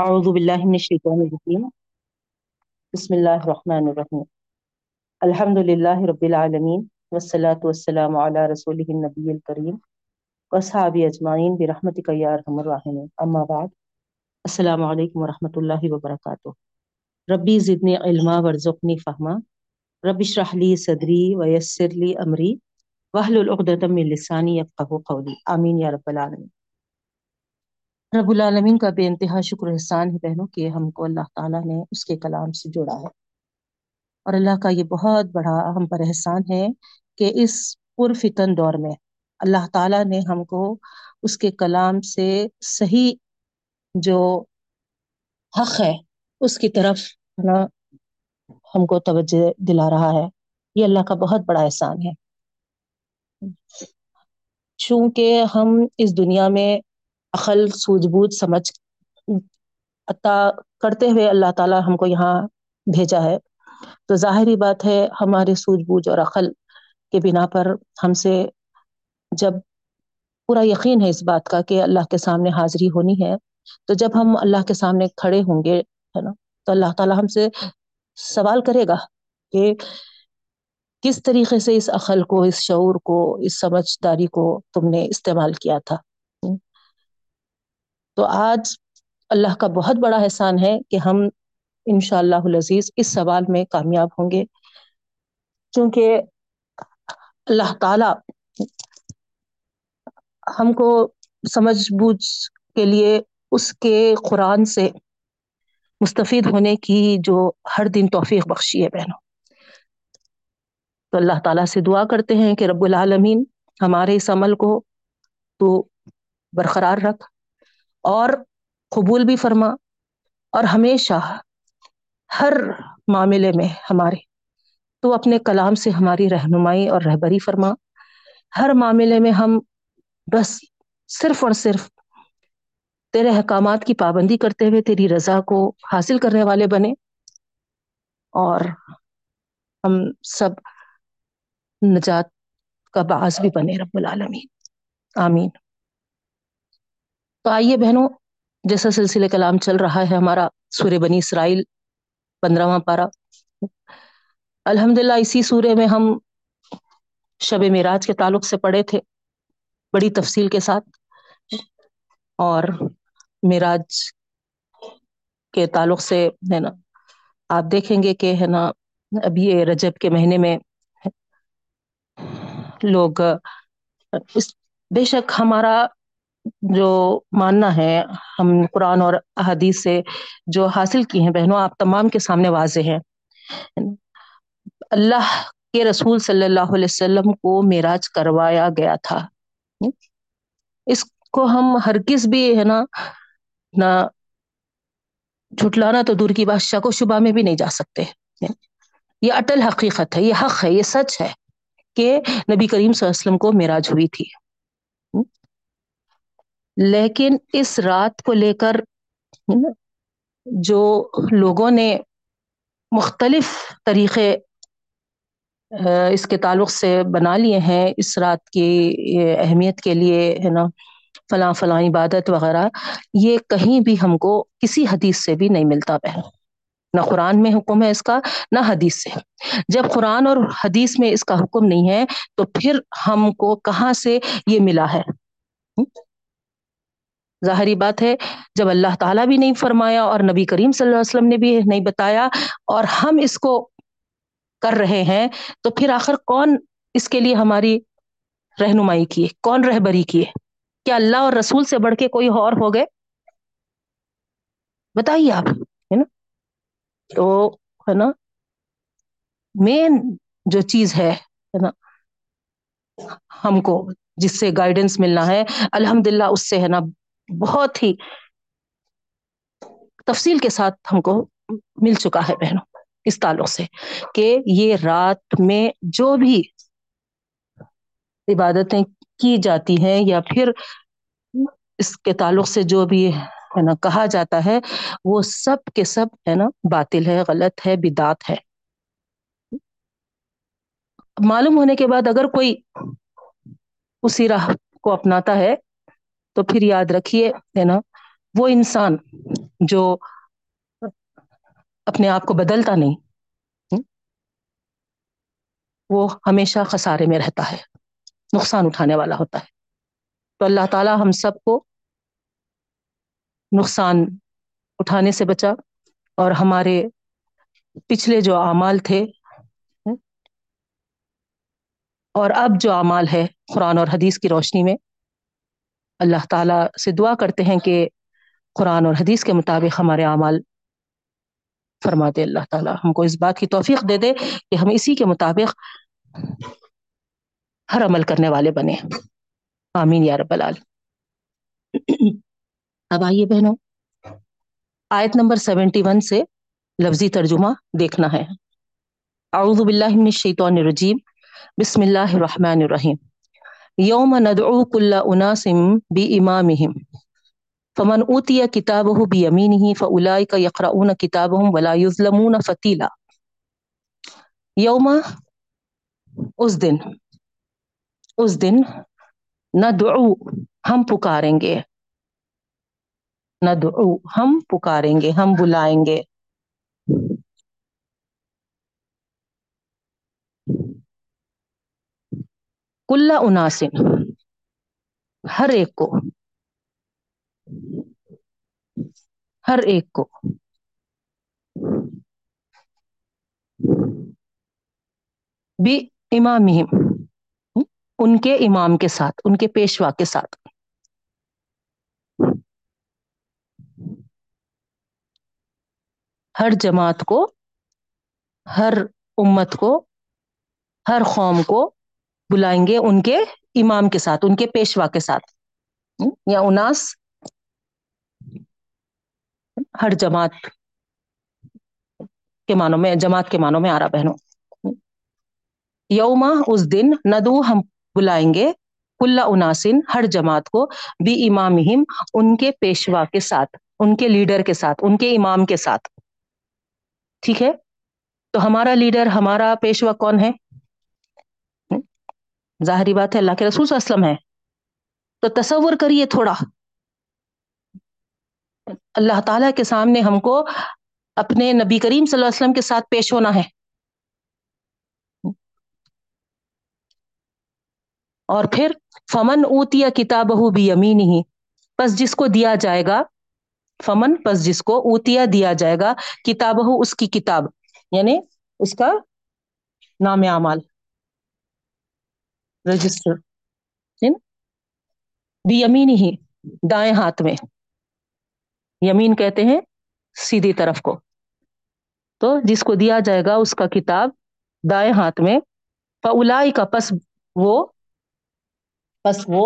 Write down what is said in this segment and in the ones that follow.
اعوذ باللہ من الشیطان الرجیم، بسم اللہ الرحمن الرحیم۔ الحمد للہ رب العالمین والصلاة والسلام علی رسولہ النبی الکریم واصحابہ اجمعین برحمتک یا ارحم الراحمین، اما بعد۔ السلام علیکم ورحمۃ اللہ وبرکاتہ۔ ربی زدنی علما وارزقنی فہما، رب اشرح لی صدری ویسر لی امری واحلل عقدۃ من لسانی یفقہوا قولی، آمین یا رب العالمین۔ رب العالمین کا بے انتہا شکر و احسان ہے بہنوں کہ ہم کو اللہ تعالیٰ نے اس کے کلام سے جوڑا ہے، اور اللہ کا یہ بہت بڑا ہم پر احسان ہے کہ اس پرفتن دور میں اللہ تعالیٰ نے ہم کو اس کے کلام سے صحیح جو حق ہے اس کی طرف ہم کو توجہ دلا رہا ہے، یہ اللہ کا بہت بڑا احسان ہے۔ چونکہ ہم اس دنیا میں عقل سوجھ بوجھ سمجھ عطا کرتے ہوئے اللہ تعالیٰ ہم کو یہاں بھیجا ہے، تو ظاہری بات ہے ہمارے سوجھ بوجھ اور عقل کے بنا پر ہم سے جب پورا یقین ہے اس بات کا کہ اللہ کے سامنے حاضری ہونی ہے، تو جب ہم اللہ کے سامنے کھڑے ہوں گے ہے نا، تو اللہ تعالیٰ ہم سے سوال کرے گا کہ کس طریقے سے اس عقل کو، اس شعور کو، اس سمجھداری کو تم نے استعمال کیا تھا۔ تو آج اللہ کا بہت بڑا احسان ہے کہ ہم انشاءاللہ العزیز اس سوال میں کامیاب ہوں گے، کیونکہ اللہ تعالی ہم کو سمجھ بوجھ کے لیے اس کے قرآن سے مستفید ہونے کی جو ہر دن توفیق بخشی ہے بہنوں۔ تو اللہ تعالیٰ سے دعا کرتے ہیں کہ رب العالمین ہمارے اس عمل کو تو برقرار رکھ اور قبول بھی فرما، اور ہمیشہ ہر معاملے میں ہمارے تو اپنے کلام سے ہماری رہنمائی اور رہبری فرما۔ ہر معاملے میں ہم بس صرف اور صرف تیرے احکامات کی پابندی کرتے ہوئے تیری رضا کو حاصل کرنے والے بنے، اور ہم سب نجات کا باعث بھی بنے رب العالمین، آمین۔ تو آئیے بہنوں، جیسا سلسلہ کلام چل رہا ہے ہمارا سورہ بنی اسرائیل 15واں پارہ، الحمدللہ اسی سورے میں ہم شب معراج کے تعلق سے پڑھے تھے بڑی تفصیل کے ساتھ، اور معراج کے تعلق سے ہے نا آپ دیکھیں گے کہ ہے نا ابھی یہ رجب کے مہینے میں لوگ بے شک ہمارا جو ماننا ہے، ہم قرآن اور احادیث سے جو حاصل کی ہیں بہنوں آپ تمام کے سامنے واضح ہیں، اللہ کے رسول صلی اللہ علیہ وسلم کو معراج کروایا گیا تھا۔ اس کو ہم ہرگز بھی ہے نا نہ جھٹلانا تو دور کی بات، شک و شبہ میں بھی نہیں جا سکتے۔ یہ اٹل حقیقت ہے، یہ حق ہے، یہ سچ ہے کہ نبی کریم صلی اللہ علیہ وسلم کو معراج ہوئی تھی، لیکن اس رات کو لے کر جو لوگوں نے مختلف طریقے اس کے تعلق سے بنا لیے ہیں اس رات کی اہمیت کے لیے ہے نا، فلاں فلاں عبادت وغیرہ، یہ کہیں بھی ہم کو کسی حدیث سے بھی نہیں ملتا بہن، نہ قرآن میں حکم ہے اس کا نہ حدیث سے۔ جب قرآن اور حدیث میں اس کا حکم نہیں ہے تو پھر ہم کو کہاں سے یہ ملا ہے؟ ظاہری بات ہے جب اللہ تعالیٰ بھی نہیں فرمایا اور نبی کریم صلی اللہ علیہ وسلم نے بھی نہیں بتایا اور ہم اس کو کر رہے ہیں، تو پھر آخر کون اس کے لیے ہماری رہنمائی کیے، کون رہبری کیے؟ کیا اللہ اور رسول سے بڑھ کے کوئی اور ہو گئے؟ بتائیے آپ ہے نا۔ تو ہے نا مین جو چیز ہے نا ہم کو جس سے گائیڈنس ملنا ہے، الحمدللہ اس سے ہے نا بہت ہی تفصیل کے ساتھ ہم کو مل چکا ہے بہنوں اس تعلق سے کہ یہ رات میں جو بھی عبادتیں کی جاتی ہیں یا پھر اس کے تعلق سے جو بھی ہے نا کہا جاتا ہے، وہ سب کے سب ہے نا باطل ہے، غلط ہے، بدعت ہے۔ معلوم ہونے کے بعد اگر کوئی اسی راہ کو اپناتا ہے تو پھر یاد رکھیے ہے نا وہ انسان جو اپنے آپ کو بدلتا نہیں وہ ہمیشہ خسارے میں رہتا ہے، نقصان اٹھانے والا ہوتا ہے. تو اللہ تعالیٰ ہم سب کو نقصان اٹھانے سے بچا، اور ہمارے پچھلے جو اعمال تھے اور اب جو اعمال ہے قرآن اور حدیث کی روشنی میں، اللہ تعالیٰ سے دعا کرتے ہیں کہ قرآن اور حدیث کے مطابق ہمارے اعمال فرما دے. اللہ تعالیٰ ہم کو اس بات کی توفیق دے دے کہ ہم اسی کے مطابق ہر عمل کرنے والے بنے. آمین یا رب العالمین. اب آئیے بہنوں، آیت نمبر 71 سے لفظی ترجمہ دیکھنا ہے. اعوذ باللہ من الشیطان الرجیم، بسم اللہ الرحمن الرحیم. یوم ندعو کل اناس بامامہم فمن اوتی کتابہ بیمینہ فاولئک یقرؤون کتابہم ولا یظلمون فتیلا. یوم، اس دن، اس دن ندعو، ہم پکاریں گے، ندعو ہم پکاریں گے، ہم بلائیں گے، کل اناسن، ہر ایک کو، ہر ایک کو، بی امامہم، ان کے امام کے ساتھ، ان کے پیشوا کے ساتھ. ہر جماعت کو، ہر امت کو، ہر قوم کو بلائیں گے ان کے امام کے ساتھ، ان کے پیشوا کے ساتھ. یا اناس، ہر جماعت کے معنوں میں، جماعت کے معنوں میں آ رہا بہنوں. یوما، اس دن، ندعو ہم بلائیں گے، کل اناسن، ہر جماعت کو، بی امامہم، ان کے پیشوا کے ساتھ، ان کے لیڈر کے ساتھ، ان کے امام کے ساتھ. ٹھیک ہے، تو ہمارا لیڈر، ہمارا پیشوا کون ہے؟ ظاہری بات ہے اللہ کے رسول صلی اللہ علیہ وسلم ہے. تو تصور کریے تھوڑا، اللہ تعالیٰ کے سامنے ہم کو اپنے نبی کریم صلی اللہ علیہ وسلم کے ساتھ پیش ہونا ہے، اور پھر فمن اوتیا کتابہ بیمینہ، پس جس کو دیا جائے گا، فمن پس جس کو، اوتیا دیا جائے گا، کتابہ، اس کی کتاب، یعنی اس کا نام اعمال، رجسٹر، بیمینہ، دائیں ہاتھ میں. یمین کہتے ہیں سیدھی طرف کو. تو جس کو دیا جائے گا اس کا کتاب دائیں ہاتھ میں. فاولائک، پس وہ، پس وہ،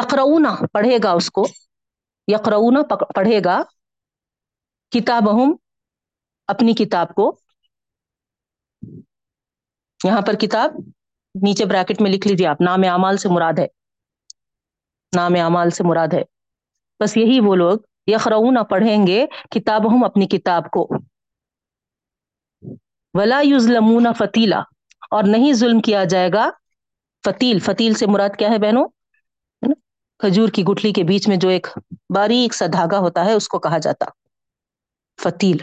یقرؤون، پڑھے گا، اس کو یقرؤون، پڑھے گا، کتابہم، اپنی کتاب کو. یہاں پر کتاب نیچے بریکٹ میں لکھ لیجیے آپ، نام اعمال سے مراد ہے، نام اعمال سے مراد ہے. بس یہی وہ لوگ یقرؤون، پڑھیں گے، کتابہم، اپنی کتاب کو. ولا یظلمون فتیلا، اور نہیں ظلم کیا جائے گا. فتیل، فتیل سے مراد کیا ہے بہنوں؟ کھجور کی گٹھلی کے بیچ میں جو ایک باریک سا دھاگا ہوتا ہے اس کو کہا جاتا فتیل.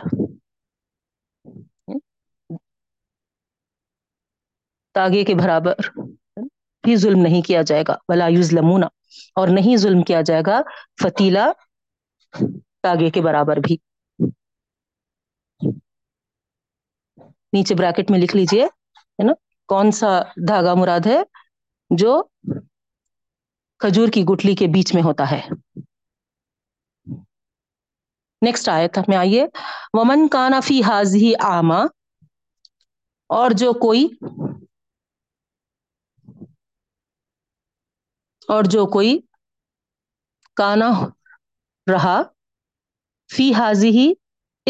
دھاگے کے برابر بھی ظلم نہیں کیا جائے گا. ولا یظلمون، اور نہیں ظلم کیا جائے گا فتیلا، دھاگے کے برابر بھی. نیچے بریکٹ میں لکھ لیجئے ہے نا کون سا دھاگا مراد ہے، جو کھجور کی گٹھلی کے بیچ میں ہوتا ہے. نیکسٹ آیت میں آئیے. ومن کان فی ہاذہ اعمی، اور جو کوئی، اور جو کوئی کانا رہا، فی ہاذہ،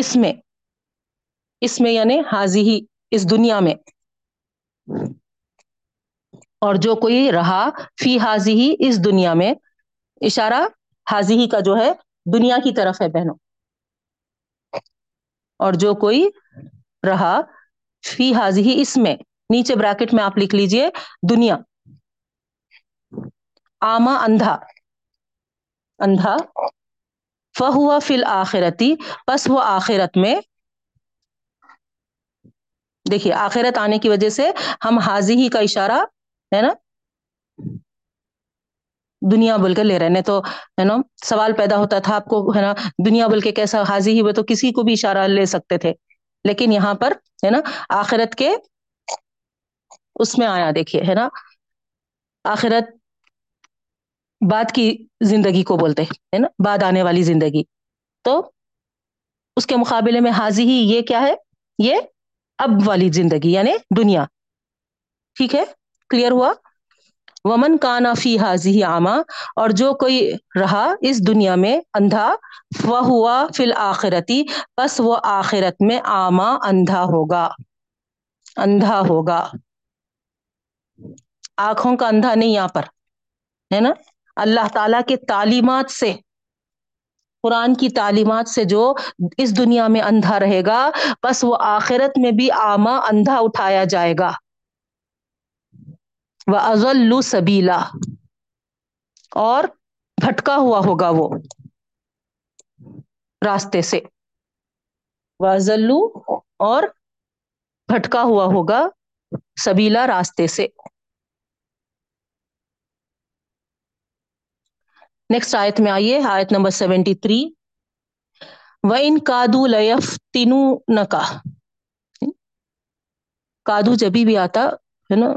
اس میں، اس میں یعنی ہاذہ، اس دنیا میں، اور جو کوئی رہا فی ہاذہ، اس دنیا میں، اشارہ ہاذہ کا جو ہے دنیا کی طرف ہے بہنوں. اور جو کوئی رہا فی ہاذہ، اس میں، نیچے بریکٹ میں آپ لکھ لیجئے دنیا. آما، اندھا، اندھا. فہو فی الآخرتی، پس وہ آخرت میں، دیکھیے آخرت آنے کی وجہ سے ہم حاضی ہی کا اشارہ ہے نا دنیا بول کے لے رہے ہیں، تو ہے نا سوال پیدا ہوتا تھا آپ کو ہے نا دنیا بول کے کیسا، حاضی ہی وہ تو کسی کو بھی اشارہ لے سکتے تھے، لیکن یہاں پر ہے نا آخرت کے اس میں آیا، دیکھیے ہے نا آخرت بعد کی زندگی کو بولتے ہے نا، بعد آنے والی زندگی، تو اس کے مقابلے میں حاضی ہی یہ کیا ہے، یہ اب والی زندگی یعنی دنیا. ٹھیک ہے، کلیئر ہوا. ومن کانا فی ہاذہ اعمی، اور جو کوئی رہا اس دنیا میں اندھا، فہو فی الآخرتی، پس وہ آخرت میں اعمی اندھا ہوگا. اندھا ہوگا، آنکھوں کا اندھا نہیں یہاں پر ہے نا، اللہ تعالیٰ کے تعلیمات سے، قرآن کی تعلیمات سے جو اس دنیا میں اندھا رہے گا، بس وہ آخرت میں بھی اعمی اندھا اٹھایا جائے گا. وَأَضَلُّ سَبِيلًا، اور بھٹکا ہوا ہوگا وہ راستے سے. وَأَضَلُّ، اور بھٹکا ہوا ہوگا سبیلا، راستے سے. نیکسٹ آیت میں آئیے، آیت نمبر 73. وَإِن كَادُوا لَيَفْتِنُونَكَ، کادو جبھی بھی آتا ہے نا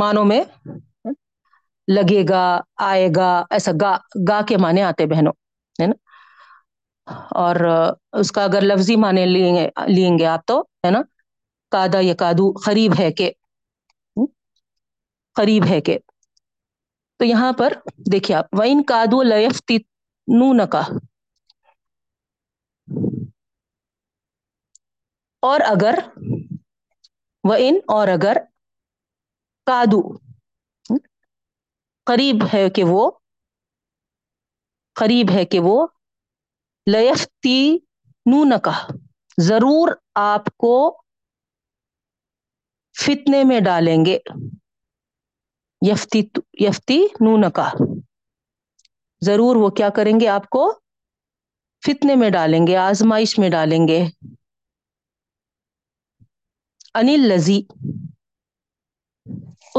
مانوں میں، لگے گا، آئے گا، ایسا گا گا کے معنی آتے بہنوں ہے نا، اور اس کا اگر لفظی معنی لیں گے آپ تو ہے نا کادا یا کادو قریب ہے کہ تو یہاں پر دیکھیے آپ وَإِن كَادُوا لَيَفْتِنُونَكَ، اور اگر، وَإِن اور اگر، کادو قریب ہے کہ وہ لَيَفْتِنُونَكَ، ضرور آپ کو فتنے میں ڈالیں گے. یفتی نونکا، ضرور وہ کیا کریں گے، آپ کو فتنے میں ڈالیں گے، آزمائش میں ڈالیں گے. انل لذی،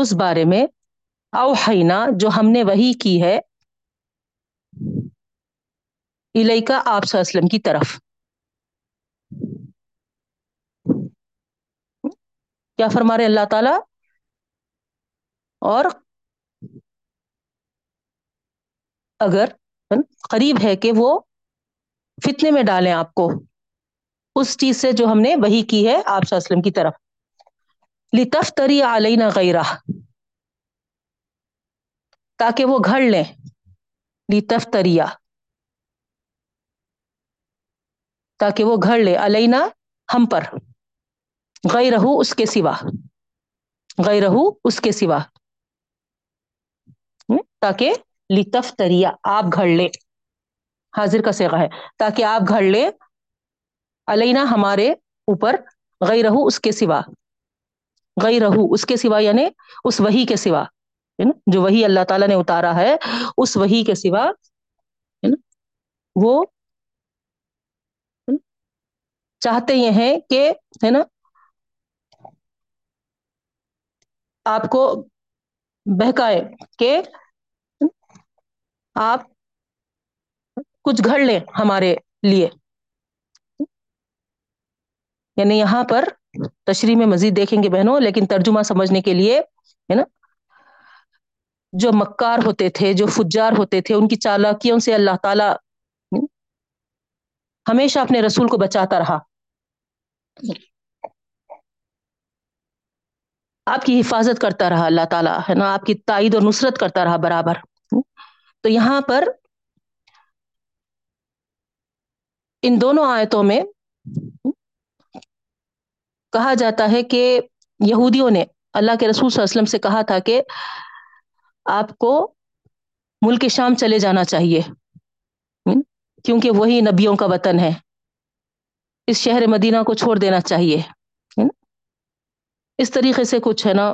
اس بارے میں، اوحینا، جو ہم نے وحی کی ہے، الیکا، آپ صلی اللہ علیہ وسلم کی طرف. کیا فرما رہے اللہ تعالی، اور اگر قریب ہے کہ وہ فتنے میں ڈالیں آپ کو اس چیز سے جو ہم نے وحی کی ہے آپ صلی اللہ علیہ وسلم کی طرف. لِتَفْتَرِيَ عَلَيْنَا غَيْرَهُ، تاکہ وہ گھڑ لیں. لِتَفْتَرِيَ، تاکہ وہ گھڑ لے، علینا، ہم پر، غیرہو، اس کے سوا، غیرہو، اس کے سوا، تاکہ لِتَفْتَرِيَ، آپ گھڑ لے، حاضر کا صیغہ ہے، تاکہ آپ گھڑ لے علینا، ہمارے اوپر، غیرہو، اس کے سوا، غیرہو، اس کے سوا یعنی اس وحی کے سوا ہے نا، جو وحی اللہ تعالیٰ نے اتارا ہے اس وحی کے سوا ہے نا. وہ چاہتے یہ ہیں کہ ہے نا آپ کو بہکائے، کہ آپ کچھ گھڑ لیں ہمارے لیے. یعنی یہاں پر تشریح میں مزید دیکھیں گے بہنوں، لیکن ترجمہ سمجھنے کے لیے ہے نا جو مکار ہوتے تھے، جو فجار ہوتے تھے، ان کی چالاکیوں سے اللہ تعالیٰ ہمیشہ اپنے رسول کو بچاتا رہا. آپ کی حفاظت کرتا رہا اللہ تعالیٰ ہے نا، آپ کی تائید اور نصرت کرتا رہا برابر. تو یہاں پر ان دونوں آیتوں میں کہا جاتا ہے کہ یہودیوں نے اللہ کے رسول صلی اللہ علیہ وسلم سے کہا تھا کہ آپ کو ملک شام چلے جانا چاہیے، کیونکہ وہی نبیوں کا وطن ہے، اس شہر مدینہ کو چھوڑ دینا چاہیے. اس طریقے سے کچھ ہے نا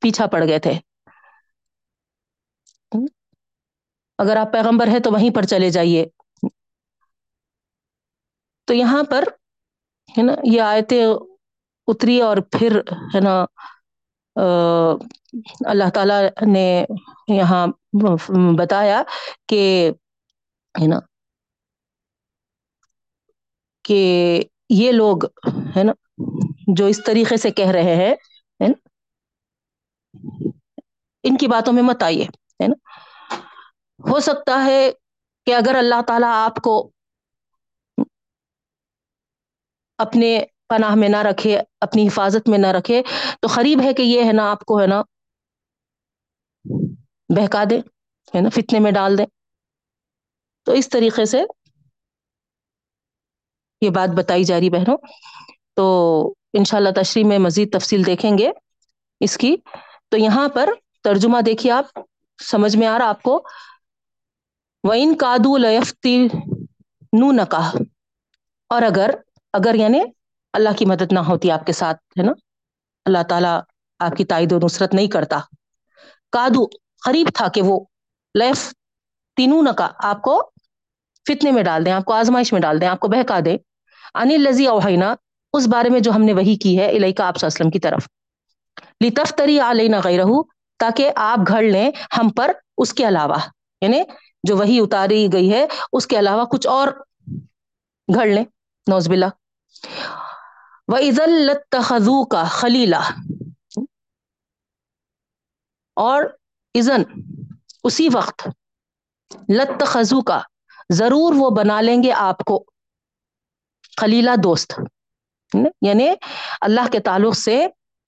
پیچھا پڑ گئے تھے. ہوں؟ اگر آپ پیغمبر ہیں تو وہیں پر چلے جائیے. تو یہاں پر ہے نا یہ آیتیں اتری اور پھر ہے نا اللہ تعالیٰ نے یہاں بتایا کہ ہے نا کہ یہ لوگ ہے نا جو اس طریقے سے کہہ رہے ہیں ان کی باتوں میں مت آئیے. ہے نا ہو سکتا ہے کہ اگر اللہ تعالیٰ آپ کو اپنے پناہ میں نہ رکھے, اپنی حفاظت میں نہ رکھے, تو قریب ہے کہ یہ ہے نا آپ کو ہے نا بہکا دے, ہے نا فتنے میں ڈال دے. تو اس طریقے سے یہ بات بتائی جا رہی بہنوں. تو انشاءاللہ تشریح میں مزید تفصیل دیکھیں گے اس کی. تو یہاں پر ترجمہ دیکھیے, آپ سمجھ میں آ رہا آپ کو؟ وَإِن كَادُوا لَيَفْتِنُونَكَ, اور اگر یعنی اللہ کی مدد نہ ہوتی آپ کے ساتھ, ہے نا اللہ تعالیٰ آپ کی تائید و نصرت نہیں کرتا. کادو قریب تھا کہ وہ لیف تینوں نکا آپ کو فتنے میں ڈال دیں, آپ کو آزمائش میں ڈال دیں, آپ کو بہکا دیں. ان الذی اوحینا, اس بارے میں جو ہم نے وحی کی ہے الیک آپ صلی اللہ علیہ وسلم کی طرف, لتفتری علینا غیرہ, تاکہ آپ گھڑ لیں ہم پر اس کے علاوہ, یعنی جو وحی اتاری گئی ہے اس کے علاوہ کچھ اور گھڑ لیں, نعوذ باللہ. وَإِذَا لَتَّخَذُوكَ خَلِيلًا, اور اذن اسی وقت لَتَّخَذُوكَ ضرور وہ بنا لیں گے آپ کو خلیلہ دوست, یعنی اللہ کے تعلق سے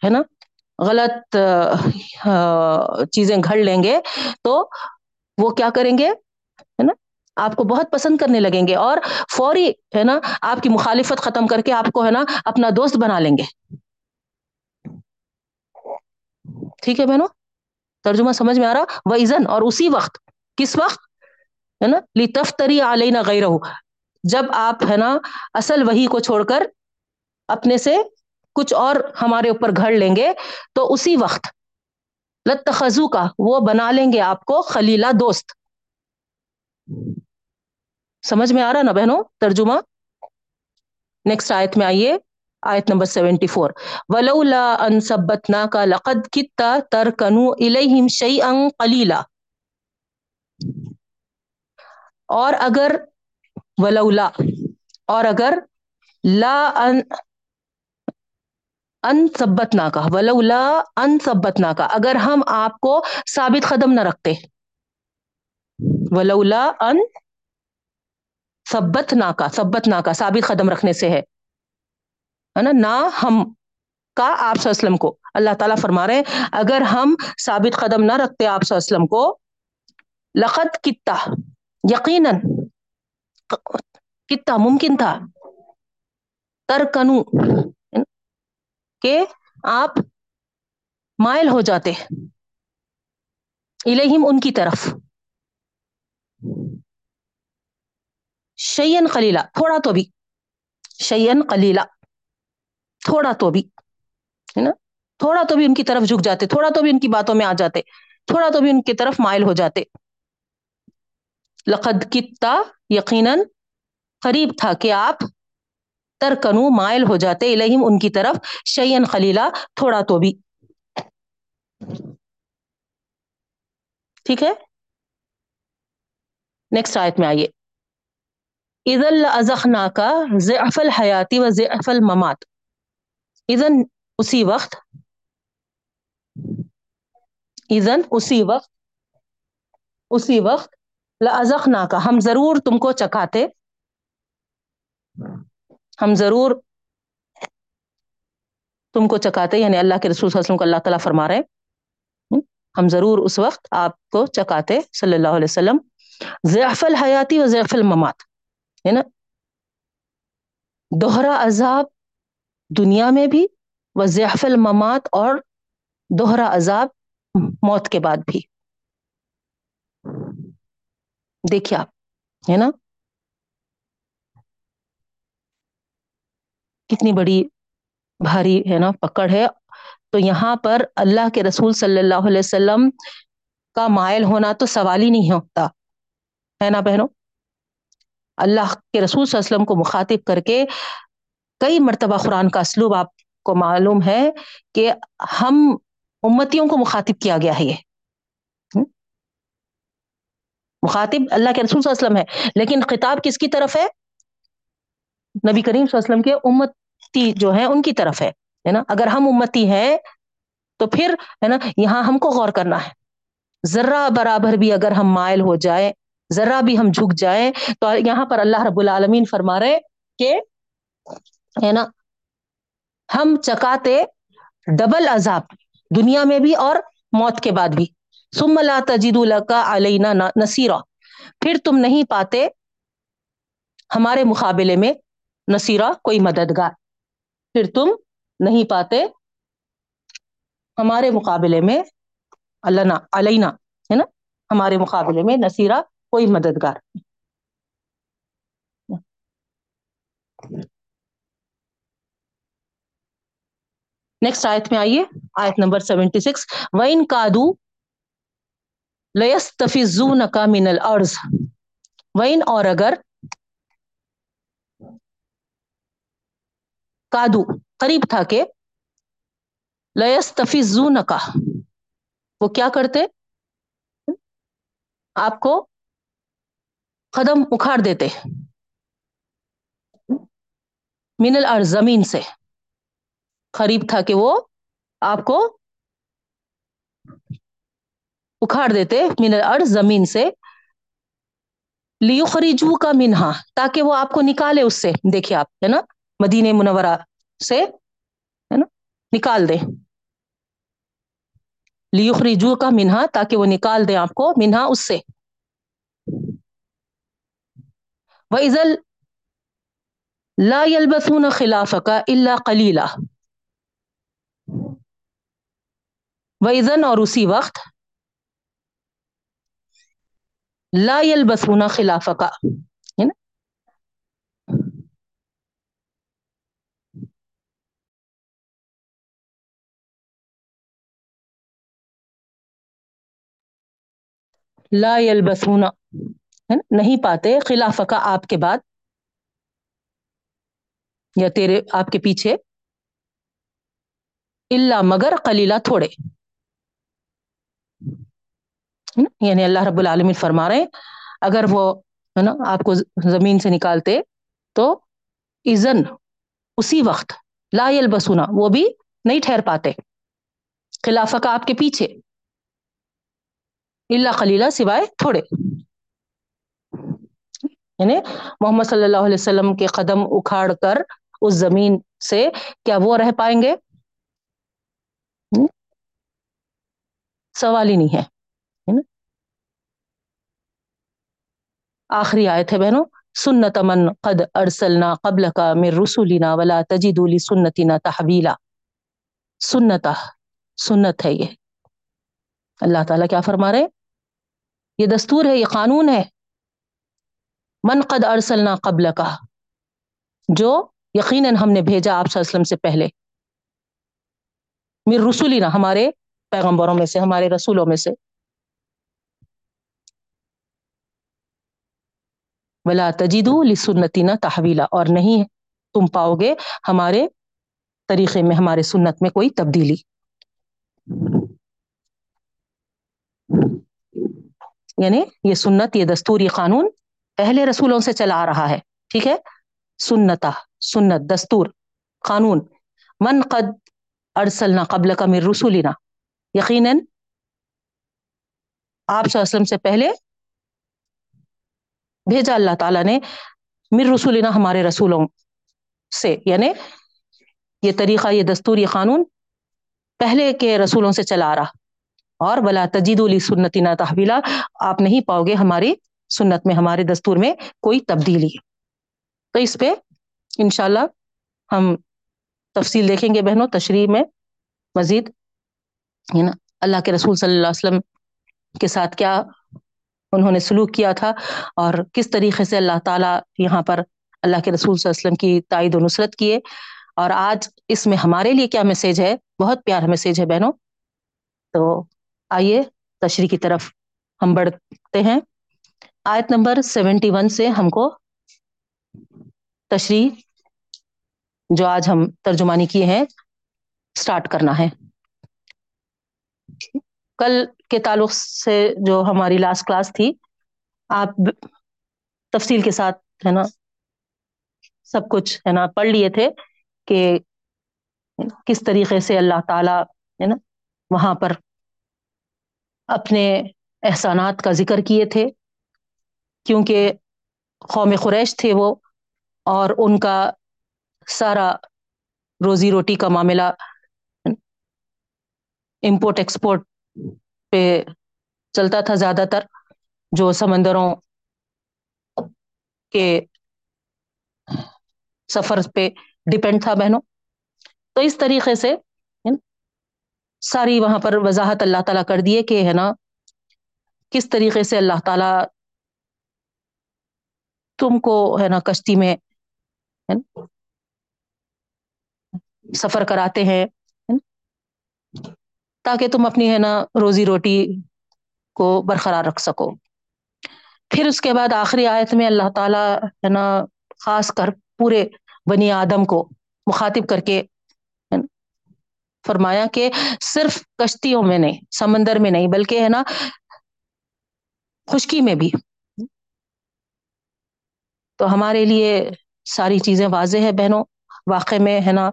ہے نا غلط چیزیں گھڑ لیں گے تو وہ کیا کریں گے ہے نا آپ کو بہت پسند کرنے لگیں گے اور فوری ہے نا آپ کی مخالفت ختم کر کے آپ کو ہے نا اپنا دوست بنا لیں گے. ٹھیک ہے بہنوں, ترجمہ سمجھ میں آ رہا؟ وَإِذًا, اور اسی وقت. کس وقت ہے نا؟ لِتَفْتَرِي عَلَيْنَا غَيْرَهُ, جب آپ ہے نا اصل وحی کو چھوڑ کر اپنے سے کچھ اور ہمارے اوپر گھڑ لیں گے تو اسی وقت لَتَّخَذُوكَ, وہ بنا لیں گے آپ کو خلیلہ دوست. سمجھ میں آ رہا نا بہنوں ترجمہ؟ نیکسٹ آیت میں آئیے, آیت نمبر 74. وَلَوْلَا أَن ثَبَّتْنَاكَ لَقَدْ كِدْتَ تَرْكَنُوا إِلَيْهِمْ شَيْئًا قَلِيلًا, اور اگر وَلَوْلَا, اور اگر لا ان ثَبَّتْنَاكَ, وَلَوْلَا أَن ثَبَّتْنَاكَ, اگر ہم آپ کو ثابت قدم نہ رکھتے, وَلَوْلَا أَن ثبتناکا, ثبتناکا ثابت قدم رکھنے سے ہے نا, نہ ہم کا آپ صلی اللہ علیہ وسلم کو. اللہ تعالیٰ فرما رہے ہیں اگر ہم ثابت قدم نہ رکھتے آپ صلی اللہ علیہ وسلم کو, لقد کتا, یقیناً کتا ممکن تھا, ترکنو کہ آپ مائل ہو جاتے, الیہم ان کی طرف, شیئن قلیلا تھوڑا تو بھی, شیئن قلیلا تھوڑا تو بھی ہے نا, تھوڑا تو بھی ان کی طرف جھک جاتے, تھوڑا تو بھی ان کی باتوں میں آ جاتے, تھوڑا تو بھی ان کی طرف مائل ہو جاتے. لقد کتا, یقیناً قریب تھا کہ آپ, ترکنو مائل ہو جاتے, الیہم ان کی طرف, شیئن قلیلا تھوڑا تو بھی. ٹھیک ہے, نیکسٹ آیت میں آئیے. اذن لازخناکا ضعف الحیاتی و ضعف الممات, اذن اسی وقت, اذن اسی وقت, اسی وقت لازخناکا ہم ضرور تم کو چکاتے, ہم ضرور تم کو چکاتے, یعنی اللہ کے رسول صلی اللہ علیہ وسلم کو اللہ تعالیٰ فرما رہے ہیں ہم ضرور اس وقت آپ کو چکاتے صلی اللہ علیہ وسلم, ضعف الحیاتی و ضعف الممات, ہے نا دوہرا عذاب دنیا میں بھی, وضعف الممات اور دوہرا عذاب موت کے بعد بھی. دیکھیے آپ ہے نا کتنی بڑی بھاری ہے نا پکڑ ہے. تو یہاں پر اللہ کے رسول صلی اللہ علیہ وسلم کا مائل ہونا تو سوال ہی نہیں ہوتا ہے نا بہنوں. اللہ کے رسول صلی اللہ علیہ وسلم کو مخاطب کر کے کئی مرتبہ قرآن کا اسلوب آپ کو معلوم ہے کہ ہم امتیوں کو مخاطب کیا گیا ہے. یہ مخاطب اللہ کے رسول صلی اللہ علیہ وسلم ہے، لیکن خطاب کس کی طرف ہے؟ نبی کریم صلی اللہ علیہ وسلم کے امتی جو ہیں ان کی طرف ہے نا. اگر ہم امتی ہیں تو پھر ہے نا یہاں ہم کو غور کرنا ہے، ذرہ برابر بھی اگر ہم مائل ہو جائیں، ذرہ بھی ہم جھک جائیں تو یہاں پر اللہ رب العالمین فرما رہے کہ ہے نا ہم چکاتے ڈبل عذاب دنیا میں بھی اور موت کے بعد بھی. ثم لا تجد لك علينا نصيرا، پھر تم نہیں پاتے ہمارے مقابلے میں نصیرہ کوئی مددگار، پھر تم نہیں پاتے ہمارے مقابلے میں اللہ علینا ہے نا ہمارے مقابلے میں نصیرہ کوئی مددگار. نیکسٹ آیت میں آئیے، آیت نمبر 76. وَإِن كَادُوا لَيَسْتَفِزُّونَكَ مِنَ الْأَرْضِ، وَإِن اور اگر، کادو قریب تھا کہ لَيَسْتَفِزُّونَكَ وہ کیا کرتے، آپ کو قدم اکھاڑ دیتے، مِنَ الْأَرْضِ زمین سے، قریب تھا کہ وہ آپ کو اکھاڑ دیتے مِنَ الْأَرْضِ زمین سے، لِيُخْرِجُوكَ مِنْهَا تاکہ وہ آپ کو نکالے اس سے. دیکھیے آپ ہے نا مدینہ منورہ سے ہے نا نکال دیں، لِيُخْرِجُوكَ مِنْهَا تاکہ وہ نکال دیں آپ کو، مِنْهَا اس سے. وَإِذَا لَا يَلْبَثُونَ خِلَافَكَ إِلَّا قَلِيلًا، وَإِذَن اور اسی وقت، لا يلبثون خلافك لا يلبثون نہیں پاتے خلافك آپ کے بعد یا تیرے آپ کے پیچھے، الا مگر قلیلہ تھوڑے. یعنی اللہ رب العالمین فرما رہے ہیں اگر وہ ہے نا آپ کو زمین سے نکالتے تو اذن اسی وقت، لا یلبسونا وہ بھی نہیں ٹھہر پاتے خلافہ کا آپ کے پیچھے، الا قلیلہ سوائے تھوڑے. یعنی محمد صلی اللہ علیہ وسلم کے قدم اکھاڑ کر اس زمین سے کیا وہ رہ پائیں گے؟ سوال ہی نہیں ہے. آخری آیت ہے بہنوں، سنت من قد ارسلنا قبلک من رسولنا ولا تجد لسنتنا تحویلا. سنت ہے یہ، اللہ تعالیٰ کیا فرما رہے، یہ دستور ہے، یہ قانون ہے، من قد ارسلنا قبلک جو یقیناً ہم نے بھیجا آپ صلی اللہ علیہ وسلم سے پہلے، من رسولنا ہمارے پیغمبروں میں سے، ہمارے رسولوں میں سے، وَلَا تَجِدُوا لِسُنَّتِنَا تَحْوِيلًا اور نہیں تم پاؤ گے ہمارے طریقے میں، ہمارے سنت میں کوئی تبدیلی. یعنی یہ سنت، یہ دستور، یہ قانون پہلے رسولوں سے چلا آ رہا ہے، ٹھیک ہے. سنت دستور قانون، من قد ارسلنا قبلک من رسولنا یقیناً آپ صلی اللہ علیہ وسلم سے پہلے بھیجا اللہ تعالیٰ نے، من رسولنا ہمارے رسولوں سے. یعنی یہ طریقہ، یہ دستور، یہ قانون پہلے کے رسولوں سے چلا آ رہا، اور ولا تجید لسنتنا تحویلا آپ نہیں پاؤ گے ہماری سنت میں، ہمارے دستور میں کوئی تبدیلی. تو اس پہ انشاءاللہ ہم تفصیل دیکھیں گے بہنوں، تشریح میں مزید ہے نا اللہ کے رسول صلی اللہ علیہ وسلم کے ساتھ کیا انہوں نے سلوک کیا تھا، اور کس طریقے سے اللہ تعالیٰ یہاں پر اللہ کے رسول صلی اللہ علیہ وسلم کی تائید و نصرت کیے، اور آج اس میں ہمارے لیے کیا میسج ہے. بہت پیارا میسج ہے بہنوں. تو آئیے تشریح کی طرف ہم بڑھتے ہیں. آیت نمبر 71 سے ہم کو تشریح جو آج ہم ترجمانی کیے ہیں سٹارٹ کرنا ہے. کل کے تعلق سے جو ہماری لاسٹ کلاس تھی آپ تفصیل کے ساتھ ہے نا سب کچھ ہے نا پڑھ لیے تھے کہ کس طریقے سے اللہ تعالیٰ ہے نا وہاں پر اپنے احسانات کا ذکر کیے تھے، کیونکہ قوم قریش تھے وہ اور ان کا سارا روزی روٹی کا معاملہ امپورٹ ایکسپورٹ پہ چلتا تھا، زیادہ تر جو سمندروں کے سفر پہ ڈیپینڈ تھا بہنوں. تو اس طریقے سے ساری وہاں پر وضاحت اللہ تعالیٰ کر دیے کہ ہے نا کس طریقے سے اللہ تعالیٰ تم کو ہے نا کشتی میں سفر کراتے ہیں تاکہ تم اپنی ہے نا روزی روٹی کو برقرار رکھ سکو. پھر اس کے بعد آخری آیت میں اللہ تعالیٰ ہے نا خاص کر پورے بنی آدم کو مخاطب کر کے فرمایا کہ صرف کشتیوں میں نہیں، سمندر میں نہیں، بلکہ ہے نا خشکی میں بھی. تو ہمارے لیے ساری چیزیں واضح ہے بہنوں، واقع میں ہے نا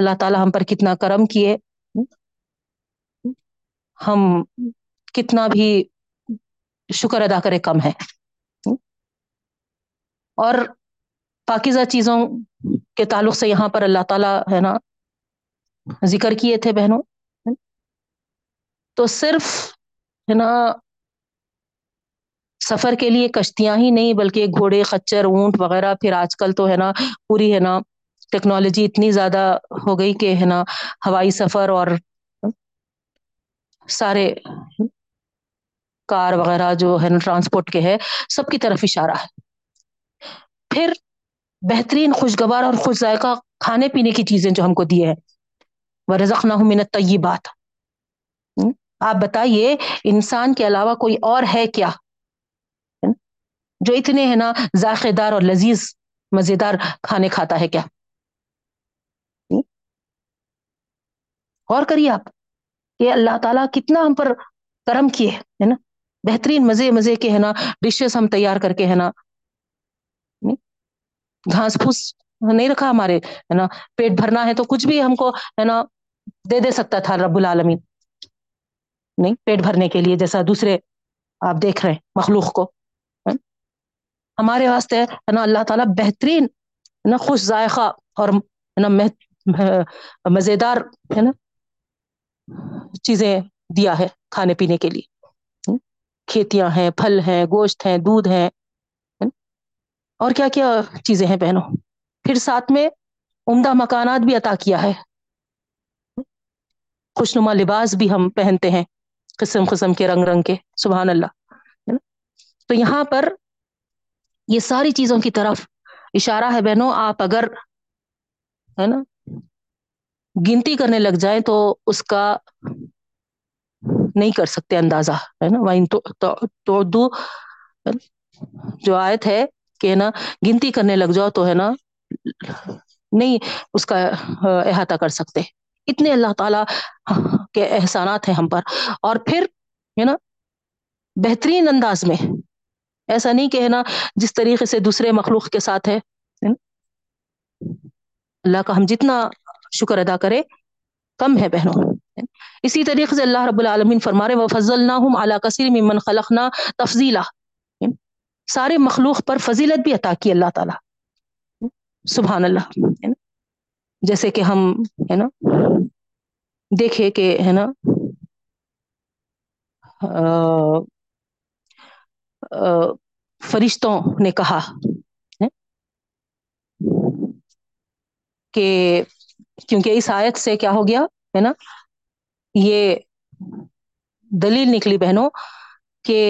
اللہ تعالیٰ ہم پر کتنا کرم کیے، ہم کتنا بھی شکر ادا کرے کم ہے. اور پاکیزہ چیزوں کے تعلق سے یہاں پر اللہ تعالیٰ ہے نا ذکر کیے تھے بہنوں. تو صرف ہے نا سفر کے لیے کشتیاں ہی نہیں بلکہ گھوڑے، خچر، اونٹ وغیرہ. پھر آج کل تو ہے نا پوری ہے نا ٹیکنالوجی اتنی زیادہ ہو گئی کہ ہے نا ہوائی سفر اور سارے کار وغیرہ جو ہے نا ٹرانسپورٹ کے ہے سب کی طرف اشارہ ہے. پھر بہترین خوشگوار اور خوش ذائقہ کھانے پینے کی چیزیں جو ہم کو دیے ہیں، وَرَزَقْنَاهُمْ مِنَ الطَّيِّبَاتِ. آپ بتائیے انسان کے علاوہ کوئی اور ہے کیا جو اتنے ہے نا ذائقے دار اور لذیذ مزیدار کھانے کھاتا ہے؟ کیا اور کریے آپ کہ اللہ تعالیٰ کتنا ہم پر کرم کیے ہے نا، بہترین مزے کے ہے نا ڈشز ہم تیار کر کے ہے نا، گھاس پھوس نہیں رکھا ہمارے ہے نا پیٹ بھرنا ہے تو کچھ بھی ہم کو ہے نا دے سکتا تھا رب العالمین، نہیں پیٹ بھرنے کے لیے جیسا دوسرے آپ دیکھ رہے ہیں مخلوق کو. ہمارے واسطے ہے نا اللہ تعالیٰ بہترین ہے نا خوش ذائقہ اور ہے نا مزیدار ہے نا چیزیں دیا ہے کھانے پینے کے لیے. کھیتیاں ہیں، پھل ہیں، گوشت ہیں، دودھ ہیں اور کیا کیا چیزیں ہیں بہنوں. پھر ساتھ میں عمدہ مکانات بھی عطا کیا ہے، خوشنما لباس بھی ہم پہنتے ہیں قسم قسم کے، رنگ رنگ کے. سبحان اللہ. تو یہاں پر یہ ساری چیزوں کی طرف اشارہ ہے بہنوں. آپ اگر ہے نا گنتی کرنے لگ جائیں تو اس کا نہیں کر سکتے اندازہ ہے نا. وَإِن تُعْدُوا جو آیت ہے کہ نا گنتی کرنے لگ جاؤ تو ہے نا نہیں اس کا احاطہ کر سکتے. اتنے اللہ تعالیٰ کے احسانات ہیں ہم پر. اور پھر ہے نا بہترین انداز میں، ایسا نہیں کہ ہے نا جس طریقے سے دوسرے مخلوق کے ساتھ ہے، اللہ کا ہم جتنا شکر ادا کرے کم ہے بہنوں. اسی طریقے سے اللہ رب العالمین فرما رہے وَفَضَّلْنَاهُمْ عَلَىٰ كَثِيرٍ مِّمَّنْ خَلَقْنَا تَفْضِيلًا. سارے مخلوق پر فضیلت بھی عطا کی اللہ تعالیٰ. سبحان اللہ. جیسے کہ ہم ہے نا دیکھے کہ ہے نا فرشتوں نے کہا کہ کیونکہ اس آیت سے کیا ہو گیا ہے نا، یہ دلیل نکلی بہنوں کہ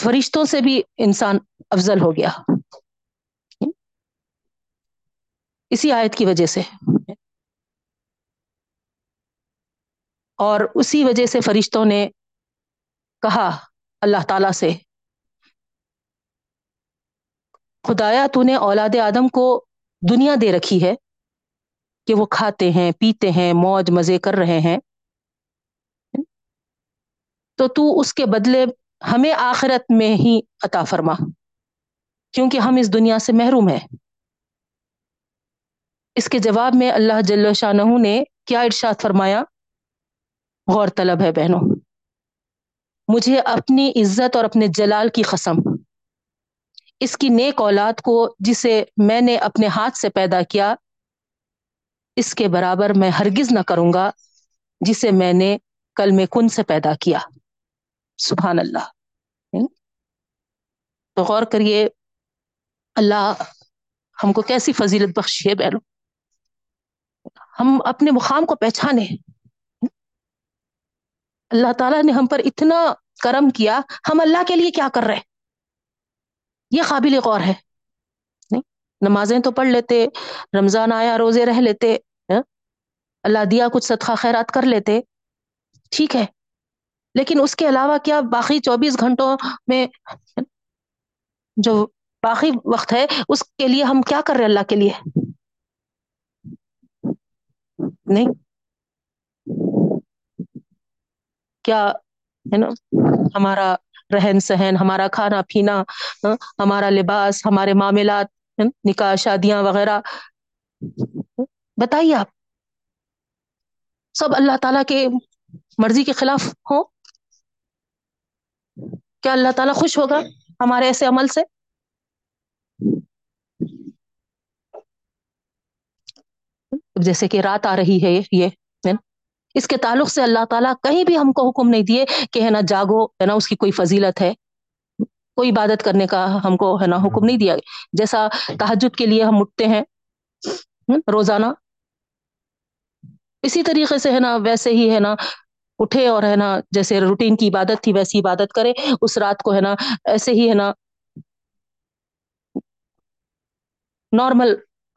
فرشتوں سے بھی انسان افضل ہو گیا اسی آیت کی وجہ سے. اور اسی وجہ سے فرشتوں نے کہا اللہ تعالیٰ سے، خدایا تو نے اولاد آدم کو دنیا دے رکھی ہے کہ وہ کھاتے ہیں پیتے ہیں موج مزے کر رہے ہیں، تو اس کے بدلے ہمیں آخرت میں ہی عطا فرما، کیونکہ ہم اس دنیا سے محروم ہیں۔ اس کے جواب میں اللہ جل شانہ نے کیا ارشاد فرمایا، غور طلب ہے بہنوں، مجھے اپنی عزت اور اپنے جلال کی قسم، اس کی نیک اولاد کو جسے میں نے اپنے ہاتھ سے پیدا کیا اس کے برابر میں ہرگز نہ کروں گا جسے میں نے کلمہ کن سے پیدا کیا۔ سبحان اللہ۔ تو غور کریے اللہ ہم کو کیسی فضیلت بخشی ہے بہنوں، ہم اپنے مقام کو پہچانے، اللہ تعالیٰ نے ہم پر اتنا کرم کیا، ہم اللہ کے لیے کیا کر رہے ہیں یہ قابل غور ہے۔ نمازیں تو پڑھ لیتے، رمضان آیا روزے رہ لیتے، اللہ دیا کچھ صدقہ خیرات کر لیتے، ٹھیک ہے، لیکن اس کے علاوہ کیا باقی 24 گھنٹوں میں جو باقی وقت ہے اس کے لیے ہم کیا کر رہے ہیں اللہ کے لیے؟ نہیں، کیا ہے نا ہمارا رہن سہن، ہمارا کھانا پینا، ہمارا لباس، ہمارے معاملات، نکاح شادیاں وغیرہ، بتائیے آپ سب اللہ تعالیٰ کے مرضی کے خلاف ہوں؟ کیا اللہ تعالیٰ خوش ہوگا ہمارے ایسے عمل سے؟ جیسے کہ رات آ رہی ہے، یہ اس کے تعلق سے اللہ تعالیٰ کہیں بھی ہم کو حکم نہیں دیے کہ ہے نا جاگو، ہے نا اس کی کوئی فضیلت ہے، کوئی عبادت کرنے کا ہم کو ہے نا حکم نہیں دیا۔ جیسا تہجد کے لیے ہم اٹھتے ہیں روزانہ، اسی طریقے سے ہے نا ویسے ہی ہے نا اٹھے اور ہے نا جیسے روٹین کی عبادت تھی ویسی عبادت کرے، اس رات کو ہے نا ایسے ہی ہے نا نارمل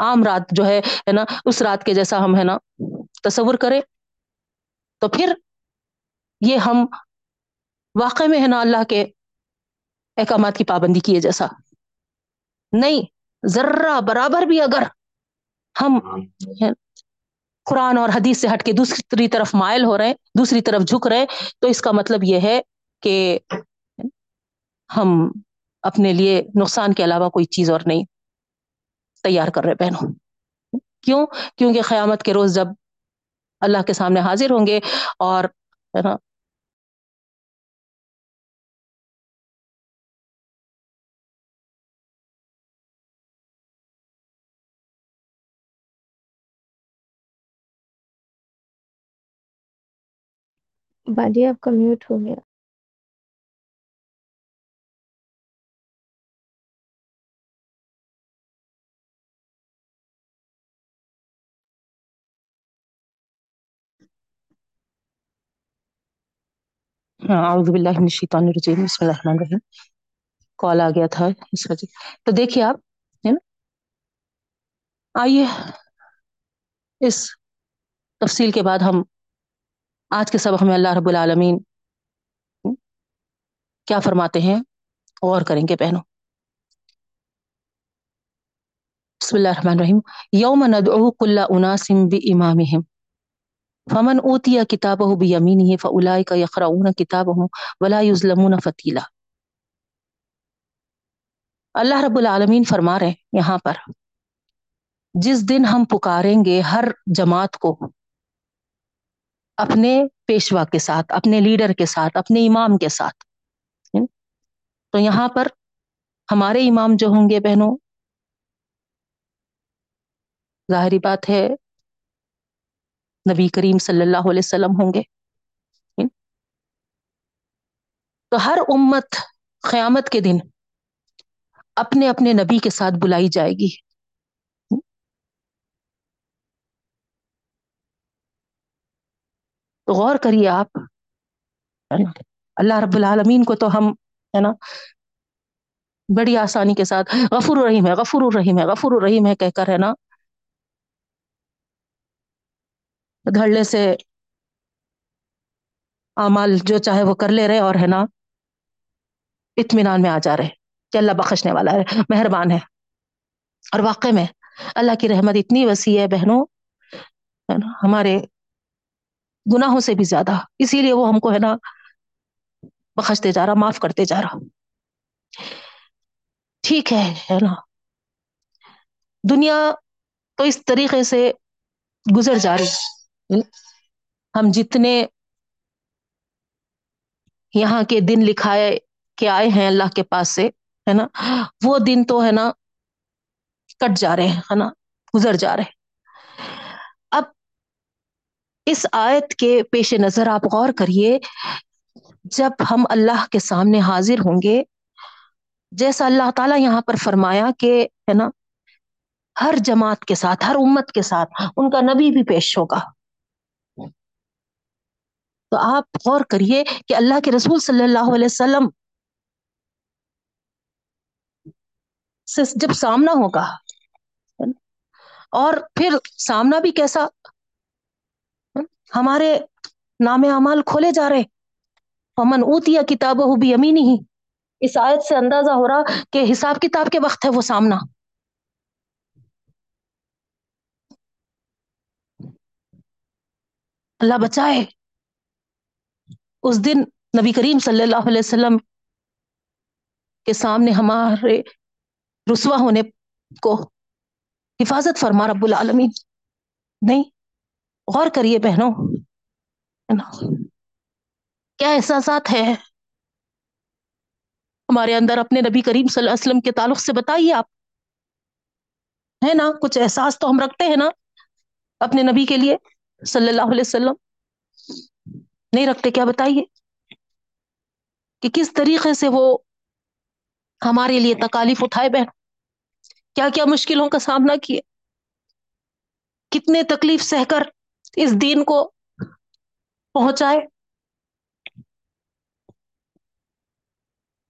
عام رات جو ہے نا اس رات کے جیسا ہم ہے نا تصور کریں، تو پھر یہ ہم واقع میں ہے نا اللہ کے احکامات کی پابندی کیے جیسا نہیں، ذرہ برابر بھی اگر ہم قرآن اور حدیث سے ہٹ کے دوسری طرف مائل ہو رہے ہیں، دوسری طرف جھک رہے ہیں، تو اس کا مطلب یہ ہے کہ ہم اپنے لیے نقصان کے علاوہ کوئی چیز اور نہیں تیار کر رہے بہنوں۔ کیوں؟ کیونکہ قیامت کے روز جب اللہ کے سامنے حاضر ہوں گے اور باجی آپ کا میوٹ ہو گیا۔ اعوذ باللہ من الشیطان الرجیم، بسم اللہ الرحمن الرحیم، کال آ گیا تھا اس وجہ۔ تو دیکھیے آپ ہے نا، آئیے اس تفصیل کے بعد ہم آج کے سبق میں اللہ رب العالمین کیا فرماتے ہیں غور کریں گے بہنوں۔ بسم اللہ الرحمن الرحیم، یوم ندعو کل اناس بامامہم فمن اوتی کتابہ بیمینہ فاولئک یقرؤون کتابہم ولا یظلمون فتیلا۔ اللہ رب العالمین فرما رہے ہیں یہاں پر، جس دن ہم پکاریں گے ہر جماعت کو اپنے پیشوا کے ساتھ، اپنے لیڈر کے ساتھ، اپنے امام کے ساتھ، تو یہاں پر ہمارے امام جو ہوں گے بہنوں، ظاہری بات ہے نبی کریم صلی اللہ علیہ وسلم ہوں گے۔ تو ہر امت قیامت کے دن اپنے اپنے نبی کے ساتھ بلائی جائے گی۔ تو غور کریے آپ، اللہ رب العالمین کو تو ہم ہے نا بڑی آسانی کے ساتھ غفور الرحیم ہے، غفور الرحیم ہے، غفور الرحیم ہے کہہ کر ہے نا دھڑلے سے اعمال جو چاہے وہ کر لے رہے اور ہے نا اطمینان میں آ جا رہے کہ اللہ بخشنے والا ہے، مہربان ہے. اور واقع میں اللہ کی رحمت اتنی وسیع ہے بہنوں، ہمارے گناہوں سے بھی زیادہ، اسی لیے وہ ہم کو ہے نا بخشتے جا رہا، معاف کرتے جا رہا. ٹھیک ہے نا، دنیا تو اس طریقے سے گزر جا رہی، ہم جتنے یہاں کے دن لکھائے کہ آئے ہیں اللہ کے پاس سے ہے نا، وہ دن تو ہے نا کٹ جا رہے ہیں، ہے نا گزر جا رہے ہیں. اب اس آیت کے پیش نظر آپ غور کریے، جب ہم اللہ کے سامنے حاضر ہوں گے، جیسا اللہ تعالیٰ یہاں پر فرمایا کہ ہے نا ہر جماعت کے ساتھ، ہر امت کے ساتھ ان کا نبی بھی پیش ہوگا. تو آپ غور کریے کہ اللہ کے رسول صلی اللہ علیہ وسلم سے جب سامنا ہوگا، اور پھر سامنا بھی کیسا، ہمارے نام اعمال کھولے جا رہے. امن اوتیا کتابہ بیمینہ، اس آیت سے اندازہ ہو رہا کہ حساب کتاب کے وقت ہے وہ سامنا. اللہ بچائے، اس دن نبی کریم صلی اللہ علیہ وسلم کے سامنے ہمارے رسوا ہونے کو حفاظت فرما رب العالمین. نہیں غور کریے بہنوں، کیا احساسات ہے ہمارے اندر اپنے نبی کریم صلی اللہ علیہ وسلم کے تعلق سے، بتائیے آپ ہے نا، کچھ احساس تو ہم رکھتے ہیں نا اپنے نبی کے لیے صلی اللہ علیہ وسلم، نہیں رکھتے کیا؟ بتائیے کہ کس طریقے سے وہ ہمارے لیے تکالیف اٹھائے بہن، کیا کیا مشکلوں کا سامنا کیے، کتنے تکلیف سہ کر اس دین کو پہنچائے.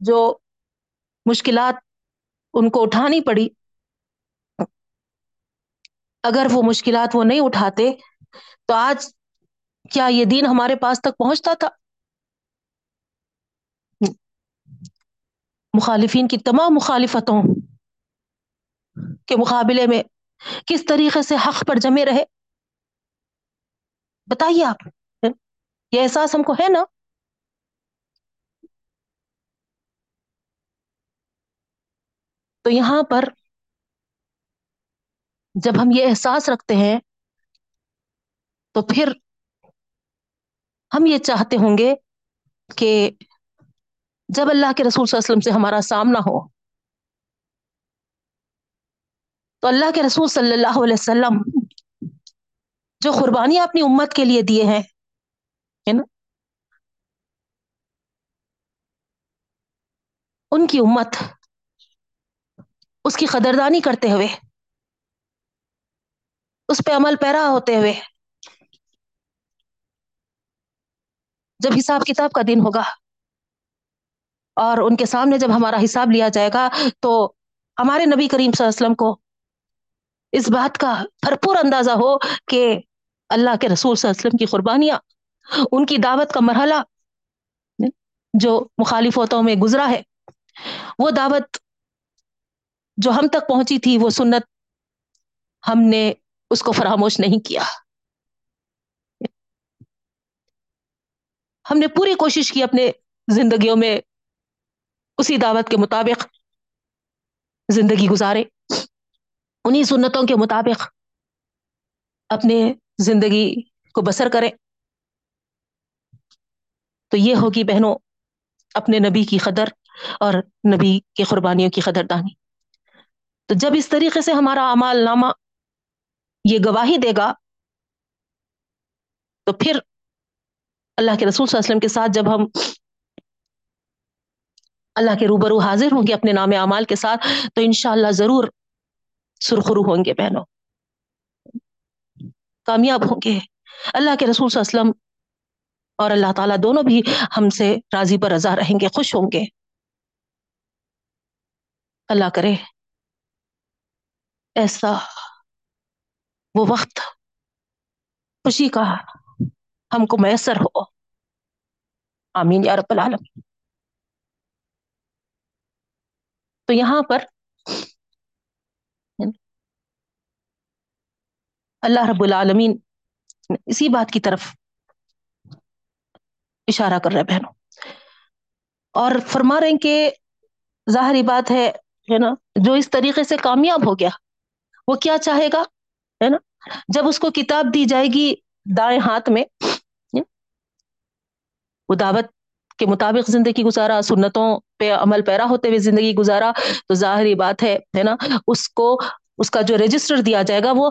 جو مشکلات ان کو اٹھانی پڑی، اگر وہ مشکلات وہ نہیں اٹھاتے تو آج کیا یہ دین ہمارے پاس تک پہنچتا تھا؟ مخالفین کی تمام مخالفتوں کے مقابلے میں کس طریقے سے حق پر جمے رہے، بتائیے آپ. یہ احساس ہم کو ہے نا، تو یہاں پر جب ہم یہ احساس رکھتے ہیں تو پھر ہم یہ چاہتے ہوں گے کہ جب اللہ کے رسول صلی اللہ علیہ وسلم سے ہمارا سامنا ہو تو اللہ کے رسول صلی اللہ علیہ وسلم جو قربانیاں اپنی امت کے لیے دیے ہیں ہے نا، ان کی امت اس کی قدردانی کرتے ہوئے، اس پہ عمل پیرا ہوتے ہوئے، جب حساب کتاب کا دن ہوگا اور ان کے سامنے جب ہمارا حساب لیا جائے گا تو ہمارے نبی کریم صلی اللہ علیہ وسلم کو اس بات کا بھرپور اندازہ ہو کہ اللہ کے رسول صلی اللہ علیہ وسلم کی قربانیاں، ان کی دعوت کا مرحلہ جو مخالفتوں میں گزرا ہے، وہ دعوت جو ہم تک پہنچی تھی، وہ سنت ہم نے اس کو فراموش نہیں کیا، ہم نے پوری کوشش کی اپنے زندگیوں میں اسی دعوت کے مطابق زندگی گزارے، انہی سنتوں کے مطابق اپنے زندگی کو بسر کریں. تو یہ ہوگی بہنوں اپنے نبی کی قدر اور نبی کی قربانیوں کی قدردانی. تو جب اس طریقے سے ہمارا اعمال نامہ یہ گواہی دے گا تو پھر اللہ کے رسول صلی اللہ علیہ وسلم کے ساتھ جب ہم اللہ کے روبرو حاضر ہوں گے اپنے نام اعمال کے ساتھ، تو انشاءاللہ ضرور سرخرو ہوں گے بہنوں، کامیاب ہوں گے. اللہ کے رسول صلی اللہ علیہ وسلم اور اللہ تعالیٰ دونوں بھی ہم سے راضی پر رضا رہیں گے، خوش ہوں گے. اللہ کرے ایسا وہ وقت خوشی کا ہم کو میسر ہو، آمین یا رب العالمین. تو یہاں پر اللہ رب العالمین اسی بات کی طرف اشارہ کر رہے بہنوں، اور فرما رہے ہیں کہ ظاہری بات ہے نا، جو اس طریقے سے کامیاب ہو گیا وہ کیا چاہے گا، ہے نا، جب اس کو کتاب دی جائے گی دائیں ہاتھ میں، وہ دعوت کے مطابق زندگی گزارا، سنتوں پہ عمل پیرا ہوتے ہوئے زندگی گزارا، تو ظاہری بات ہے نا، اس کو اس کا جو رجسٹر دیا جائے گا وہ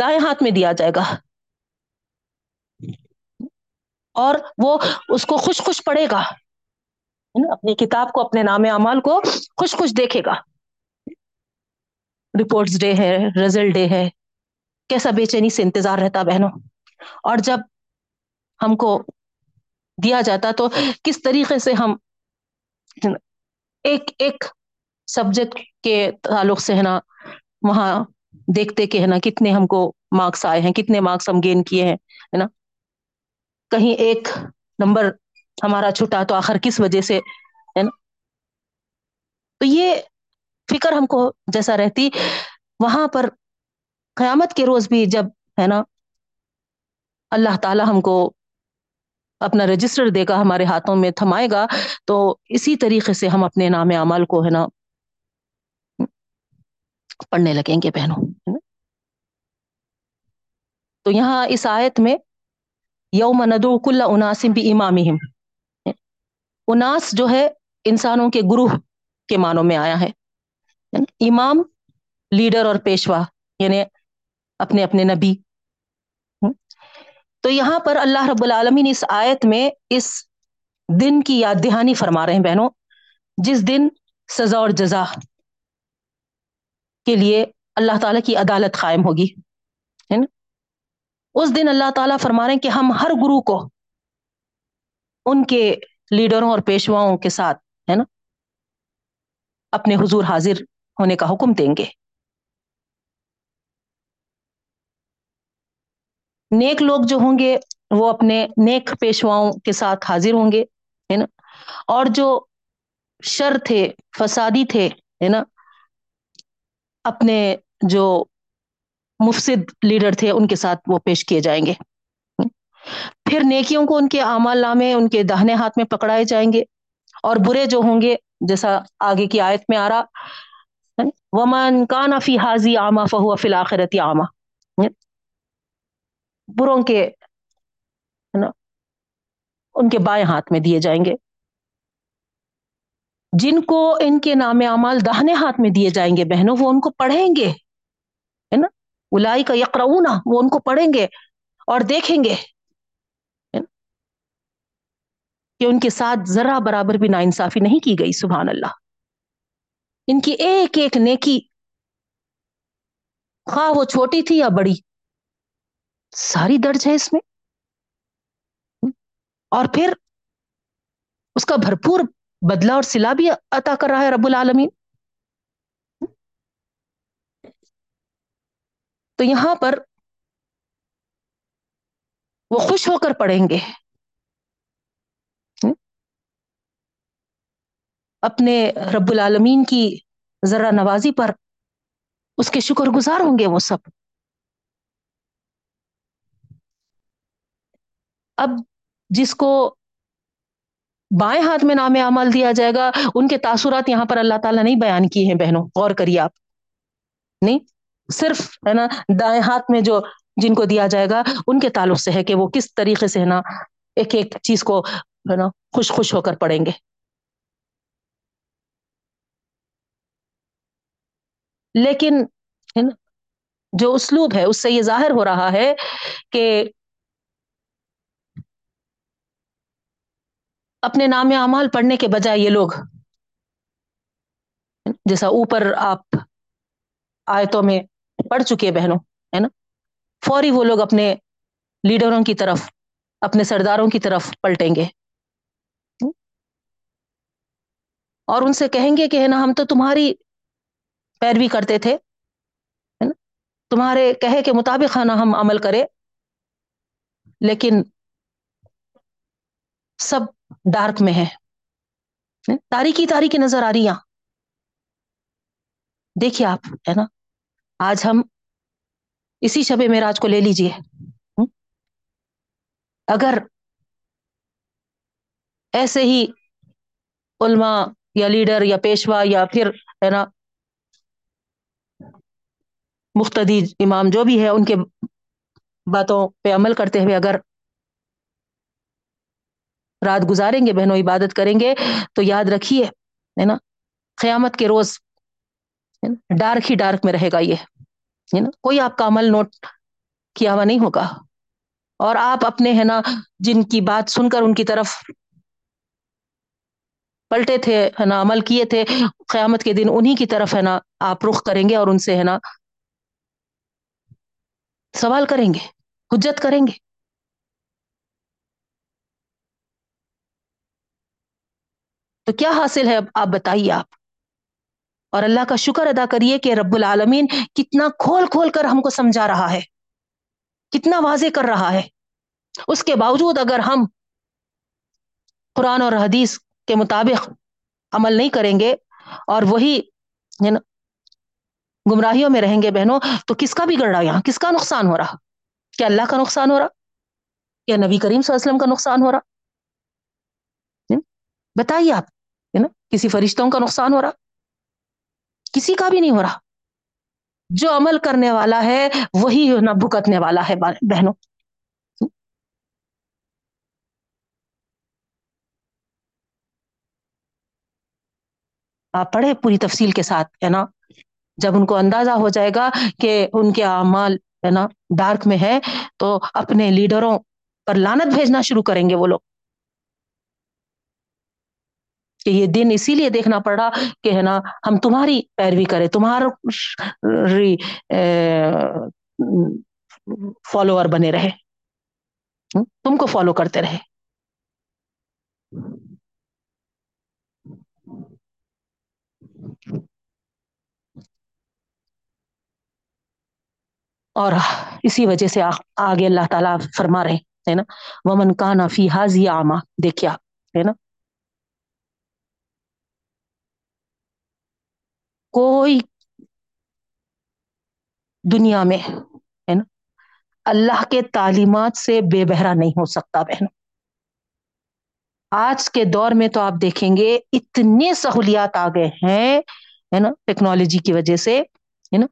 دائیں ہاتھ میں دیا جائے گا، اور وہ اس کو خوش خوش پڑھے گا، اپنی کتاب کو، اپنے نام اعمال کو خوش خوش دیکھے گا. رپورٹس ڈے ہے، رزلٹ ڈے ہے، کیسا بے چینی سے انتظار رہتا بہنوں، اور جب ہم کو دیا جاتا تو کس طریقے سے ہم ایک ایک سبجیکٹ کے تعلق سے ہے نا وہاں دیکھتے کہ ہے نا کتنے ہم کو مارکس آئے ہیں، کتنے مارکس ہم گین کیے ہیں، ہے نا، کہیں ایک نمبر ہمارا چھٹا تو آخر کس وجہ سے، ہے نا. تو یہ فکر ہم کو جیسا رہتی وہاں پر قیامت کے روز بھی، جب ہے نا اللہ تعالی ہم کو اپنا رجسٹر دے گا، ہمارے ہاتھوں میں تھمائے گا، تو اسی طریقے سے ہم اپنے نام اعمال کو ہے نا پڑھنے لگیں گے بہنوں. تو یہاں اس آیت میں یوم ندعو کل اناس بامامہم، اناس جو ہے انسانوں کے گروہ کے معنوں میں آیا ہے، امام لیڈر اور پیشوا، یعنی اپنے اپنے نبی. تو یہاں پر اللہ رب العالمین اس آیت میں اس دن کی یاد دہانی فرما رہے ہیں بہنوں، جس دن سزا اور جزا کے لیے اللہ تعالیٰ کی عدالت قائم ہوگی، ہے نا. اس دن اللہ تعالیٰ فرما رہے ہیں کہ ہم ہر گروہ کو ان کے لیڈروں اور پیشواؤں کے ساتھ ہے نا اپنے حضور حاضر ہونے کا حکم دیں گے. نیک لوگ جو ہوں گے وہ اپنے نیک پیشواؤں کے ساتھ حاضر ہوں گے، ہے نا، اور جو شر تھے، فسادی تھے، ہے نا، اپنے جو مفسد لیڈر تھے ان کے ساتھ وہ پیش کیے جائیں گے. پھر نیکیوں کو ان کے اعمال نامے ان کے داہنے ہاتھ میں پکڑائے جائیں گے، اور برے جو ہوں گے جیسا آگے کی آیت میں آ رہا، وَمَنْ كَانَ فِي هَذِهِ أَعْمَىٰ فَهُوَ فِي الْآخِرَةِ أَعْمَىٰ، بروں کے ہے نا ان کے بائیں ہاتھ میں دیے جائیں گے. جن کو ان کے نام اعمال داہنے ہاتھ میں دیے جائیں گے بہنوں، وہ ان کو پڑھیں گے، ہے نا، اولئک یقرؤون، وہ ان کو پڑھیں گے اور دیکھیں گے کہ ان کے ساتھ ذرہ برابر بھی ناانصافی نہیں کی گئی. سبحان اللہ، ان کی ایک ایک نیکی خواہ وہ چھوٹی تھی یا بڑی، ساری درج ہے اس میں. اور پھر اس کا بھرپور بدلہ اور صلہ بھی عطا کر رہا ہے رب العالمین. تو یہاں پر وہ خوش ہو کر پڑھیں گے، اپنے رب العالمین کی ذرہ نوازی پر اس کے شکر گزار ہوں گے وہ سب. اب جس کو بائیں ہاتھ میں نام اعمال دیا جائے گا، ان کے تاثرات یہاں پر اللہ تعالیٰ نہیں بیان کیے ہیں بہنوں، غور کریے آپ، نہیں صرف ہے نا دائیں ہاتھ میں جو جن کو دیا جائے گا ان کے تعلق سے ہے کہ وہ کس طریقے سے ہے نا ایک ایک چیز کو ہے نا خوش خوش ہو کر پڑھیں گے. لیکن ہے نا جو اسلوب ہے اس سے یہ ظاہر ہو رہا ہے کہ اپنے نام اعمال پڑھنے کے بجائے یہ لوگ جیسا اوپر آپ آیتوں میں پڑھ چکے بہنوں، ہے نا، فوری وہ لوگ اپنے لیڈروں کی طرف، اپنے سرداروں کی طرف پلٹیں گے اور ان سے کہیں گے کہ ہے نا ہم تو تمہاری پیروی کرتے تھے، ہے نا، تمہارے کہے کے مطابق ہے نا ہم عمل کرے، لیکن سب ڈارک میں ہے, تاریکی تاریکی نظر آ رہی یہاں. دیکھیے آپ ہے نا, آج ہم اسی شب معراج کو لے لیجئے, اگر ایسے ہی علماء یا لیڈر یا پیشوا یا پھر ہے نا مقتدی امام جو بھی ہے ان کے باتوں پہ عمل کرتے ہوئے اگر رات گزاریں گے بہنوں, عبادت کریں گے, تو یاد رکھیے ہے نا قیامت کے روز ڈارک ہی ڈارک میں رہے گا یہ, ہے نا, کوئی آپ کا عمل نوٹ کیا ہوا نہیں ہوگا. اور آپ اپنے ہے نا جن کی بات سن کر ان کی طرف پلٹے تھے ہے نا, عمل کیے تھے, قیامت کے دن انہی کی طرف ہے نا آپ رخ کریں گے اور ان سے ہے نا سوال کریں گے, حجت کریں گے. تو کیا حاصل ہے اب آپ بتائیے آپ. اور اللہ کا شکر ادا کریے کہ رب العالمین کتنا کھول کھول کر ہم کو سمجھا رہا ہے, کتنا واضح کر رہا ہے. اس کے باوجود اگر ہم قرآن اور حدیث کے مطابق عمل نہیں کریں گے اور وہی گمراہیوں میں رہیں گے بہنوں, تو کس کا بگڑ رہا یہاں, کس کا نقصان ہو رہا؟ کیا اللہ کا نقصان ہو رہا, کیا نبی کریم صلی اللہ علیہ وسلم کا نقصان ہو رہا؟ بتائیے آپ ہے نا. کسی فرشتوں کا نقصان ہو رہا؟ کسی کا بھی نہیں ہو رہا. جو عمل کرنے والا ہے وہی نہ بھگتنے والا ہے بہنوں. آپ پڑھیں پوری تفصیل کے ساتھ ہے نا, جب ان کو اندازہ ہو جائے گا کہ ان کے اعمال ہے نا ڈارک میں ہے, تو اپنے لیڈروں پر لعنت بھیجنا شروع کریں گے وہ لوگ, کہ یہ دن اسی لیے دیکھنا پڑا کہ ہے نا ہم تمہاری پیروی کریں, تمہاری فالوور بنے رہے, تم کو فالو کرتے رہے. اور اسی وجہ سے آگے اللہ تعالیٰ فرما رہے ہے نا, ومن کان فی ھذہ اعمیٰ. دیکھیے آپ ہے نا, کوئی دنیا میں ہے نا اللہ کے تعلیمات سے بے بہرا نہیں ہو سکتا بہن. آج کے دور میں تو آپ دیکھیں گے اتنے سہولیات آ گئے ہیں ہے نا ٹیکنالوجی کی وجہ سے ہے نا,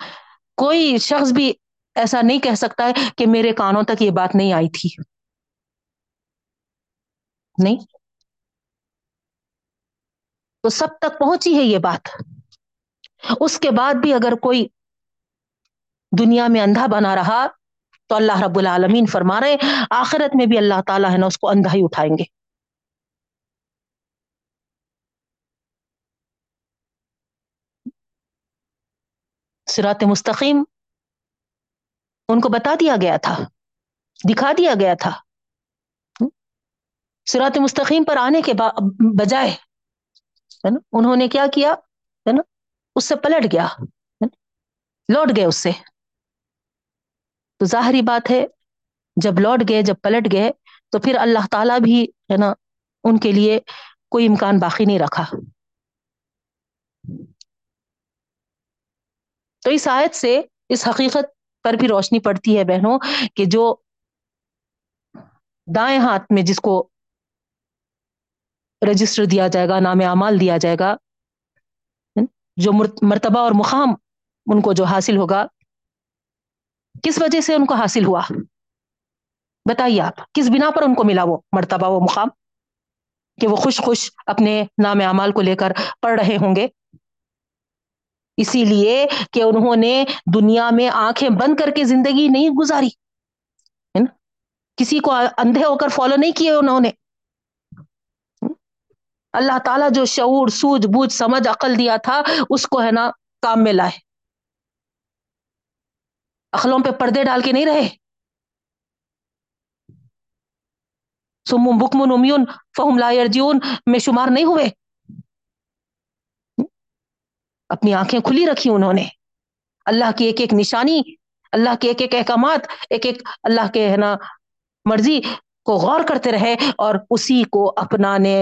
کوئی شخص بھی ایسا نہیں کہہ سکتا ہے کہ میرے کانوں تک یہ بات نہیں آئی تھی. نہیں, تو سب تک پہنچی ہے یہ بات. اس کے بعد بھی اگر کوئی دنیا میں اندھا بنا رہا تو اللہ رب العالمین فرما رہے آخرت میں بھی اللہ تعالیٰ ہے نا اس کو اندھا ہی اٹھائیں گے. صراط مستقیم ان کو بتا دیا گیا تھا, دکھا دیا گیا تھا. صراط مستقیم پر آنے کے بجائے ہے نا انہوں نے کیا کیا ہے نا, اس سے پلٹ گیا, لوٹ گئے اس سے. تو ظاہری بات ہے جب لوٹ گئے, جب پلٹ گئے, تو پھر اللہ تعالیٰ بھی ہے نا ان کے لیے کوئی امکان باقی نہیں رکھا. تو اس آیت سے اس حقیقت پر بھی روشنی پڑتی ہے بہنوں کہ جو دائیں ہاتھ میں جس کو رجسٹر دیا جائے گا, نام اعمال دیا جائے گا, جو مرتبہ اور مقام ان کو جو حاصل ہوگا, کس وجہ سے ان کو حاصل ہوا بتائیے آپ, کس بنا پر ان کو ملا وہ مرتبہ وہ مقام کہ وہ خوش خوش اپنے نام اعمال کو لے کر پڑھ رہے ہوں گے؟ اسی لیے کہ انہوں نے دنیا میں آنکھیں بند کر کے زندگی نہیں گزاری ہے نا, کسی کو اندھے ہو کر فالو نہیں کیے انہوں نے. اللہ تعالیٰ جو شعور, سوجھ بوجھ, سمجھ, عقل دیا تھا اس کو ہے نا کام میں لائے. عقلوں پہ پردے ڈال کے نہیں رہے. سم بکم عمیون فہم لا یرجعون میں شمار نہیں ہوئے. اپنی آنکھیں کھلی رکھی انہوں نے. اللہ کی ایک ایک نشانی, اللہ کے ایک ایک احکامات, ایک ایک اللہ کے ہے نا مرضی کو غور کرتے رہے اور اسی کو اپنانے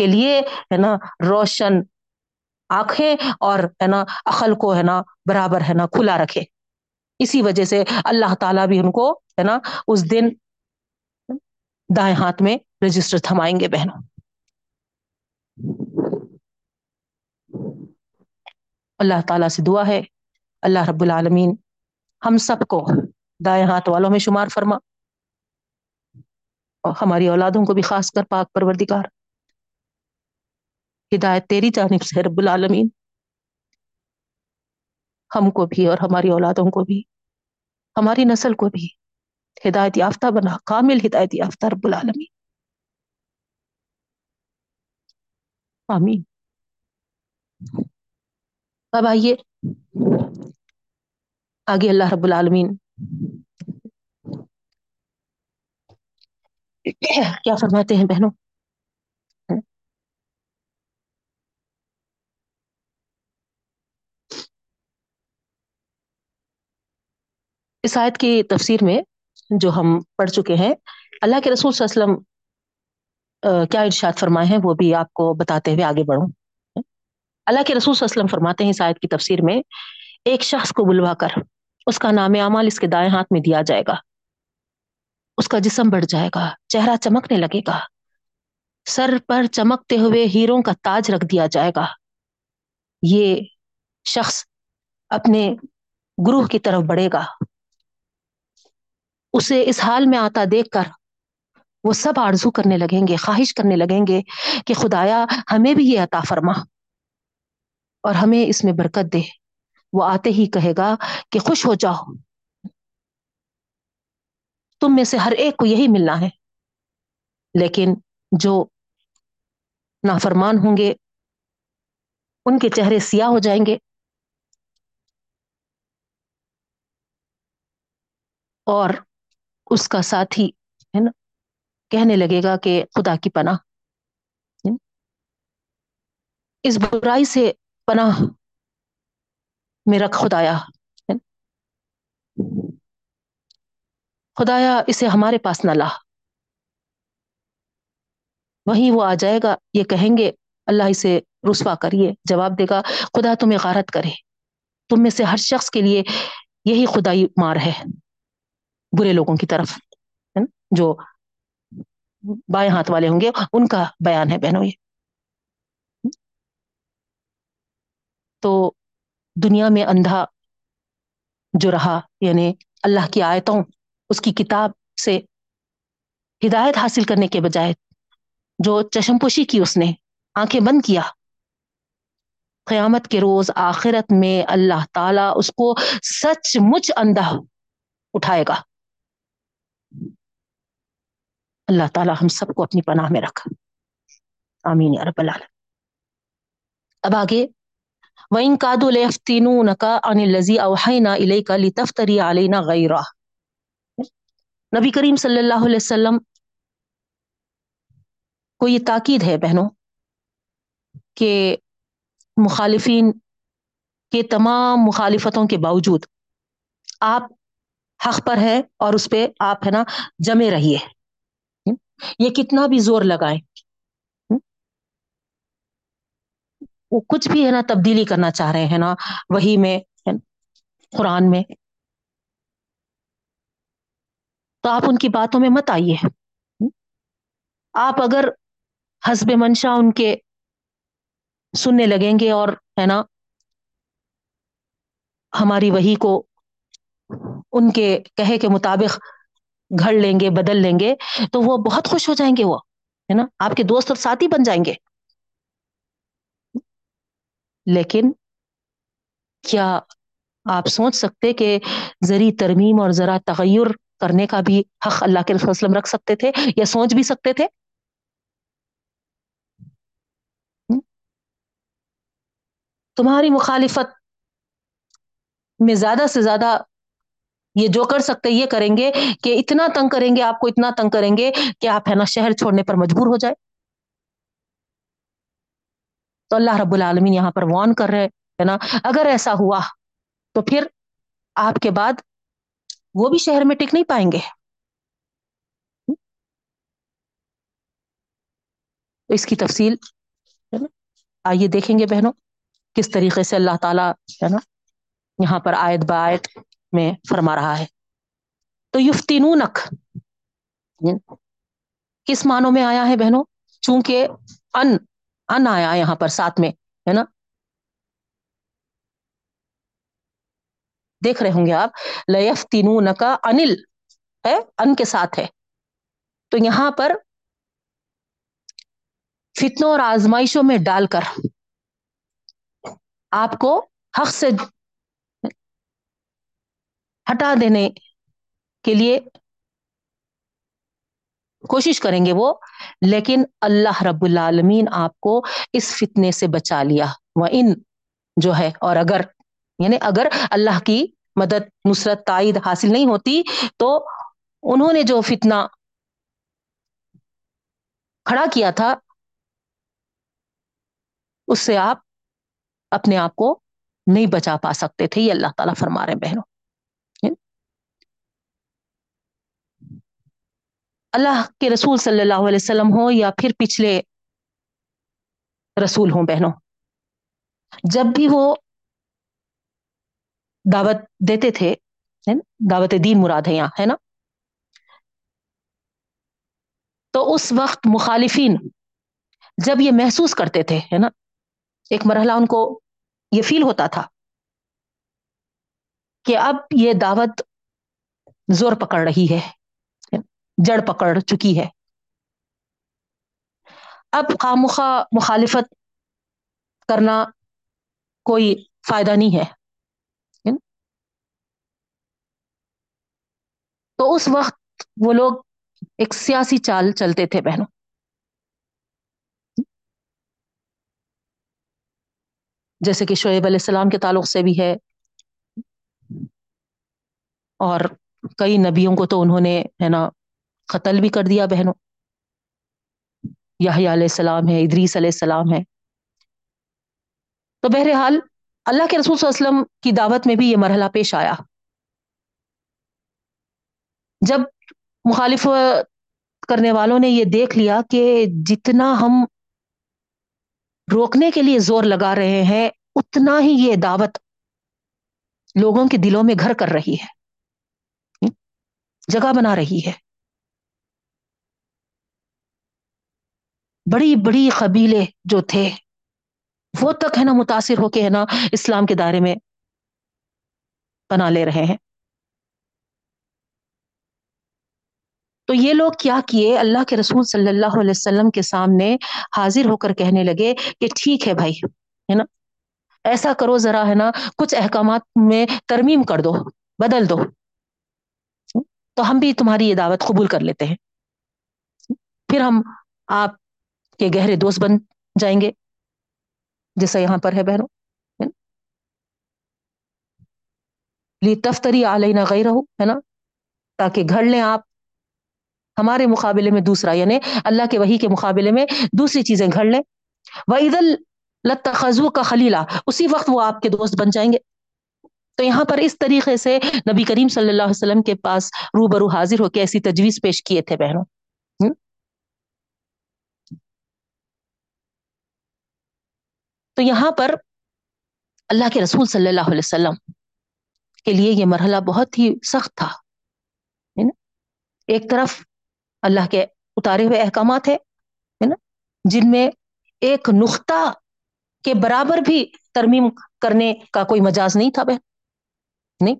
کے لیے ہے نا روشن آنکھیں اور ہے نا عقل کو ہے نا برابر ہے نا کھلا رکھے. اسی وجہ سے اللہ تعالیٰ بھی ان کو ہے نا اس دن دائیں ہاتھ میں رجسٹر تھمائیں گے. بہنوں اللہ تعالیٰ سے دعا ہے اللہ رب العالمین ہم سب کو دائیں ہاتھ والوں میں شمار فرما اور ہماری اولادوں کو بھی خاص کر پاک پروردگار. ہدایت تیری جانب سے رب العالمین، ہم کو بھی اور ہماری اولادوں کو بھی ہماری نسل کو بھی ہدایت یافتہ بنا، کامل ہدایت یافتہ رب العالمین. آمین. اب آئیے آگے اللہ رب العالمین کیا فرماتے ہیں بہنوں. اس آیت کی تفسیر میں جو ہم پڑھ چکے ہیں اللہ کے رسول صلی اللہ علیہ وسلم کیا ارشاد فرمائے ہیں وہ بھی آپ کو بتاتے ہوئے آگے بڑھوں. اللہ کے رسول صلی اللہ علیہ وسلم فرماتے ہیں اس آیت کی تفسیر میں، ایک شخص کو بلوا کر اس کا نام اعمال اس کے دائیں ہاتھ میں دیا جائے گا، اس کا جسم بڑھ جائے گا، چہرہ چمکنے لگے گا، سر پر چمکتے ہوئے ہیروں کا تاج رکھ دیا جائے گا. یہ شخص اپنے گروہ کی طرف بڑھے گا، اسے اس حال میں آتا دیکھ کر وہ سب آرزو کرنے لگیں گے، خواہش کرنے لگیں گے کہ خدایا ہمیں بھی یہ عطا فرما اور ہمیں اس میں برکت دے. وہ آتے ہی کہے گا کہ خوش ہو جاؤ، تم میں سے ہر ایک کو یہی ملنا ہے. لیکن جو نافرمان ہوں گے ان کے چہرے سیاہ ہو جائیں گے اور اس کا ساتھی ہے نا کہنے لگے گا کہ خدا کی پناہ، اس برائی سے پناہ میں رکھ خدایا، خدایا اسے ہمارے پاس نہ لا. وہیں وہ آ جائے گا، یہ کہیں گے اللہ اسے رسوا کریے. جواب دے گا خدا تمہیں غارت کرے، تم میں سے ہر شخص کے لیے یہی خدائی مار ہے برے لوگوں کی طرف. جو بائیں ہاتھ والے ہوں گے ان کا بیان ہے بہنوں. یہ تو دنیا میں اندھا جو رہا یعنی اللہ کی آیتوں اس کی کتاب سے ہدایت حاصل کرنے کے بجائے جو چشم پوشی کی اس نے، آنکھیں بند کیا، قیامت کے روز آخرت میں اللہ تعالی اس کو سچ مچ اندھا اٹھائے گا. اللہ تعالی ہم سب کو اپنی پناہ میں رکھ. آمین یا رب العالمین. اب آگے وَإِن كَادُوا لَيَفْتِنُونَكَ عَنِ الَّذِي أَوْحَيْنَا إِلَيْكَ لِتَفْتَرِيَ عَلَيْنَا غَيْرَهُ. نبی کریم صلی اللہ علیہ وسلم کو یہ تاکید ہے بہنوں کہ مخالفین کے تمام مخالفتوں کے باوجود آپ حق پر ہیں اور اس پہ آپ ہے نا جمے رہیے. یہ کتنا بھی زور لگائیں وہ کچھ بھی ہے نا تبدیلی کرنا چاہ رہے ہیں نا وہی میں قرآن میں، تو آپ ان کی باتوں میں مت آئیے. آپ اگر حسب منشا ان کے سننے لگیں گے اور ہے نا ہماری وحی کو ان کے کہے کے مطابق گھڑ لیں گے، بدل لیں گے، تو وہ بہت خوش ہو جائیں گے، وہ ہے نا آپ کے دوست اور ساتھی بن جائیں گے. لیکن کیا آپ سوچ سکتے کہ ذری ترمیم اور ذرا تغیر کرنے کا بھی حق اللہ کے رسول صلی اللہ علیہ وسلم رکھ سکتے تھے یا سوچ بھی سکتے تھے؟ تمہاری مخالفت میں زیادہ سے زیادہ یہ جو کر سکتے یہ کریں گے کہ اتنا تنگ کریں گے، آپ کو اتنا تنگ کریں گے کہ آپ ہے نا شہر چھوڑنے پر مجبور ہو جائے. تو اللہ رب العالمین یہاں پر وارن کر رہے ہے نا اگر ایسا ہوا تو پھر آپ کے بعد وہ بھی شہر میں ٹک نہیں پائیں گے. اس کی تفصیل ہے نا آئیے دیکھیں گے بہنوں، کس طریقے سے اللہ تعالیٰ ہے نا یہاں پر آیت بآیت میں فرما رہا ہے۔ تو یفتنونک کس معنوں میں آیا ہے بہنوں؟ چونکہ ان آیا یہاں پر ساتھ میں ہے نا، دیکھ رہے ہوں گے آپ لَيَفْتِنُونَكَ انل ہے، ان کے ساتھ ہے۔ تو یہاں پر فتنوں اور آزمائشوں میں ڈال کر آپ کو حق سے ہٹا دینے کے لیے کوشش کریں گے وہ، لیکن اللہ رب العالمین آپ کو اس فتنے سے بچا لیا۔ وَإِن جو ہے، اور اگر، یعنی اگر اللہ کی مدد، نصرت، تائید حاصل نہیں ہوتی تو انہوں نے جو فتنہ کھڑا کیا تھا اس سے آپ اپنے آپ کو نہیں بچا پا سکتے تھے، یہ اللہ تعالیٰ فرما رہے ہیں بہنوں۔ اللہ کے رسول صلی اللہ علیہ وسلم ہو یا پھر پچھلے رسول ہوں بہنوں، جب بھی وہ دعوت دیتے تھے، دعوت دین مراد ہے یہاں ہے نا، تو اس وقت مخالفین جب یہ محسوس کرتے تھے ہے نا، ایک مرحلہ ان کو یہ فیل ہوتا تھا کہ اب یہ دعوت زور پکڑ رہی ہے، جڑ پکڑ چکی ہے، اب خامخواہ مخالفت کرنا کوئی فائدہ نہیں ہے، تو اس وقت وہ لوگ ایک سیاسی چال چلتے تھے بہنوں۔ جیسے کہ شعیب علیہ السلام کے تعلق سے بھی ہے، اور کئی نبیوں کو تو انہوں نے ہے نا قتل بھی کر دیا بہنوں، یحییٰ علیہ السلام ہے، ادریس علیہ السلام ہے۔ تو بہرحال اللہ کے رسول صلی اللہ علیہ وسلم کی دعوت میں بھی یہ مرحلہ پیش آیا، جب مخالف کرنے والوں نے یہ دیکھ لیا کہ جتنا ہم روکنے کے لیے زور لگا رہے ہیں اتنا ہی یہ دعوت لوگوں کے دلوں میں گھر کر رہی ہے، جگہ بنا رہی ہے، بڑی بڑی قبیلے جو تھے وہ تک ہے نا متاثر ہو کے ہے نا اسلام کے دائرے میں پناہ لے رہے ہیں۔ تو یہ لوگ کیا کیے، اللہ کے رسول صلی اللہ علیہ وسلم کے سامنے حاضر ہو کر کہنے لگے کہ ٹھیک ہے بھائی ہے نا، ایسا کرو ذرا ہے نا کچھ احکامات میں ترمیم کر دو، بدل دو، تو ہم بھی تمہاری یہ دعوت قبول کر لیتے ہیں، پھر ہم آپ کے گہرے دوست بن جائیں گے، جیسا یہاں پر ہے بہنوں۔ لِتَفْتَرِي عَلَيْنَا غَيْرَهُ، ہے نا، تاکہ گھڑ لیں آپ ہمارے مقابلے میں دوسرا، یعنی اللہ کے وحی کے مقابلے میں دوسری چیزیں گھڑ لیں۔ وَإِذًا لَاتَّخَذُوكَ خَلِيلًا، اسی وقت وہ آپ کے دوست بن جائیں گے۔ تو یہاں پر اس طریقے سے نبی کریم صلی اللہ علیہ وسلم کے پاس روبرو حاضر ہو کے ایسی تجویز پیش کیے تھے بہنوں۔ تو یہاں پر اللہ کے رسول صلی اللہ علیہ وسلم کے لیے یہ مرحلہ بہت ہی سخت تھا۔ ایک طرف اللہ کے اتارے ہوئے احکامات ہے نا، جن میں ایک نقطہ کے برابر بھی ترمیم کرنے کا کوئی مجاز نہیں تھا بہن، نہیں،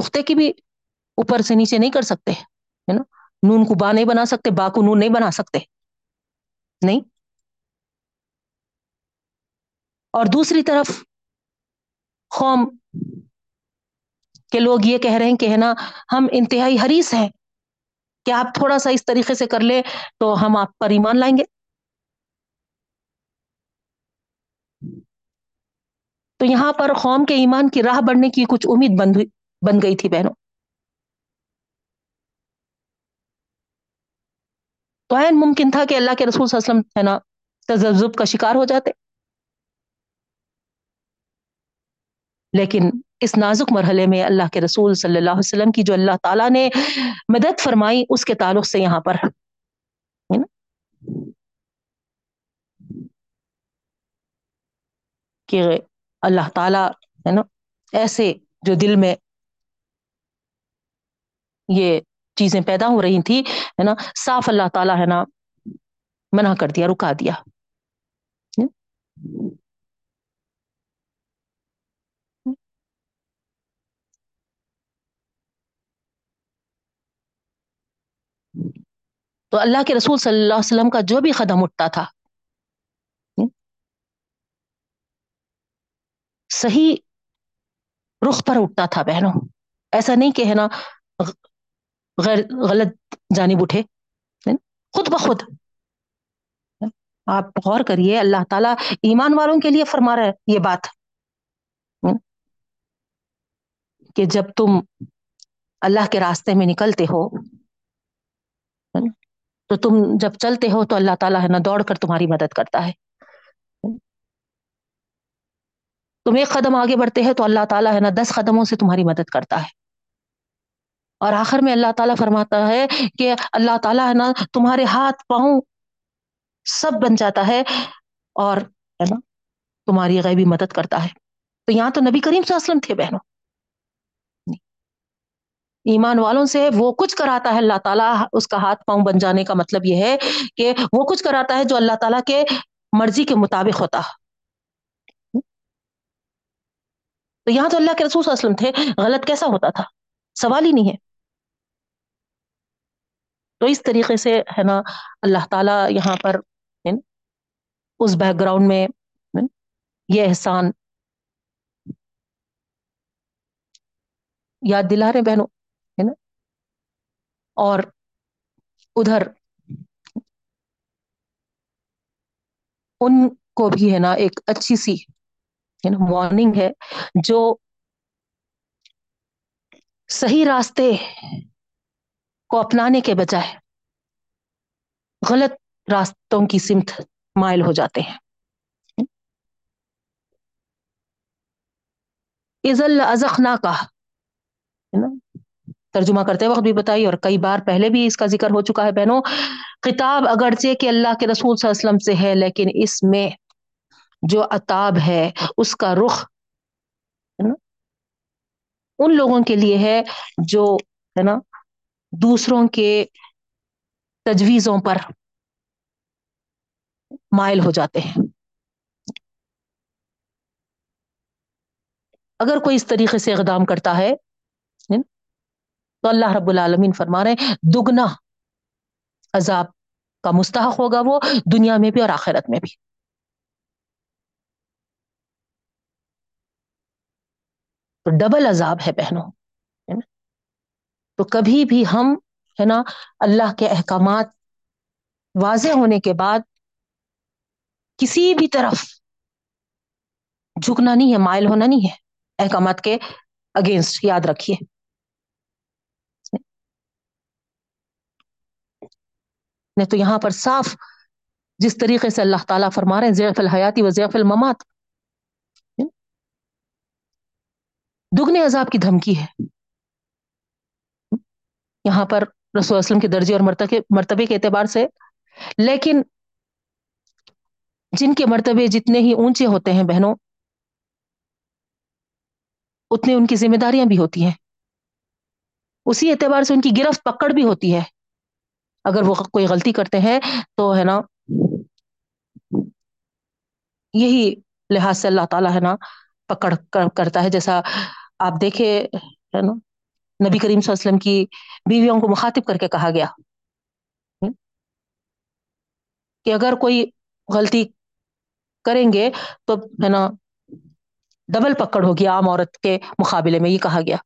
نقطے کی بھی اوپر سے نیچے نہیں کر سکتے ہے نا، نون کو با نہیں بنا سکتے، با کو نون نہیں بنا سکتے، نہیں۔ اور دوسری طرف قوم کے لوگ یہ کہہ رہے ہیں کہ ہے نا ہم انتہائی حریص ہیں کہ آپ تھوڑا سا اس طریقے سے کر لیں تو ہم آپ پر ایمان لائیں گے۔ تو یہاں پر قوم کے ایمان کی راہ بڑھنے کی کچھ امید بن گئی تھی بہنوں۔ تو عین ممکن تھا کہ اللہ کے رسول صلی اللہ علیہ وسلم ہے نا تذبذب کا شکار ہو جاتے، لیکن اس نازک مرحلے میں اللہ کے رسول صلی اللہ علیہ وسلم کی جو اللہ تعالیٰ نے مدد فرمائی اس کے تعلق سے یہاں پر کہ اللہ تعالیٰ ہے نا ایسے جو دل میں یہ چیزیں پیدا ہو رہی تھی ہے نا صاف اللہ تعالیٰ ہے نا منع کر دیا, رکا دیا. تو اللہ کے رسول صلی اللہ علیہ وسلم کا جو بھی قدم اٹھتا تھا صحیح رخ پر اٹھتا تھا بہنوں, ایسا نہیں کہ ہے نا غیر غلط جانب اٹھے, خود بخود. آپ غور کریے, اللہ تعالیٰ ایمان والوں کے لیے فرما رہا ہے یہ بات کہ جب تم اللہ کے راستے میں نکلتے ہو تو تم جب چلتے ہو تو اللہ تعالیٰ ہے نا دوڑ کر تمہاری مدد کرتا ہے. تم ایک قدم آگے بڑھتے ہیں تو اللہ تعالیٰ ہے نا 10 قدموں سے تمہاری مدد کرتا ہے. اور آخر میں اللہ تعالیٰ فرماتا ہے کہ اللہ تعالیٰ ہے نا تمہارے ہاتھ پاؤں سب بن جاتا ہے اور ہے نا تمہاری غیبی مدد کرتا ہے. تو یہاں تو نبی کریم صلی اللہ علیہ وسلم تھے بہنوں, ایمان والوں سے وہ کچھ کراتا ہے اللہ تعالیٰ, اس کا ہاتھ پاؤں بن جانے کا مطلب یہ ہے کہ وہ کچھ کراتا ہے جو اللہ تعالیٰ کے مرضی کے مطابق ہوتا. تو یہاں تو اللہ کے رسول صلی اللہ علیہ وسلم تھے, غلط کیسا ہوتا تھا, سوال ہی نہیں ہے. تو اس طریقے سے ہے نا اللہ تعالیٰ یہاں پر اس بیک گراؤنڈ میں یہ احسان یاد دلا رہے بہنوں ہے نا. اور ادھر ان کو بھی ہے نا ایک اچھی سی وارننگ ہے, جو صحیح راستے کو اپنانے کے بجائے غلط راستوں کی سمت مائل ہو جاتے ہیں. اذل ازخنا کا ترجمہ کرتے وقت بھی بتائی, اور کئی بار پہلے بھی اس کا ذکر ہو چکا ہے بہنوں. خطاب اگرچہ کہ اللہ کے رسول صلی اللہ علیہ وسلم سے ہے, لیکن اس میں جو عطاب ہے اس کا رخ ان لوگوں کے لیے ہے جو ہے نا دوسروں کے تجویزوں پر مائل ہو جاتے ہیں. اگر کوئی اس طریقے سے اقدام کرتا ہے تو اللہ رب العالمین فرما رہے ہیں دگنا عذاب کا مستحق ہوگا وہ, دنیا میں بھی اور آخرت میں بھی. تو ڈبل عذاب ہے بہنوں. تو کبھی بھی ہم ہے نا اللہ کے احکامات واضح ہونے کے بعد کسی بھی طرف جھکنا نہیں ہے, مائل ہونا نہیں ہے احکامات کے اگینسٹ, یاد رکھیے. نہیں تو یہاں پر صاف جس طریقے سے اللہ تعالیٰ فرما رہے ہیں ضعف الحیاتی و ضعف الممات, دگنے عذاب کی دھمکی ہے. یہاں پر رسول اللہ علیہ وسلم کے درجے اور مرتبے کے اعتبار سے, لیکن جن کے مرتبے جتنے ہی اونچے ہوتے ہیں بہنوں اتنے ان کی ذمہ داریاں بھی ہوتی ہیں, اسی اعتبار سے ان کی گرفت پکڑ بھی ہوتی ہے. اگر وہ کوئی غلطی کرتے ہیں تو ہے نا یہی لحاظ سے اللہ تعالیٰ ہے نا پکڑ کرتا ہے. جیسا آپ دیکھے ہے نا نبی کریم صلی اللہ علیہ وسلم کی بیویوں کو مخاطب کر کے کہا گیا کہ اگر کوئی غلطی کریں گے تو ہے نا ڈبل پکڑ ہوگی عام عورت کے مقابلے میں, یہ کہا گیا.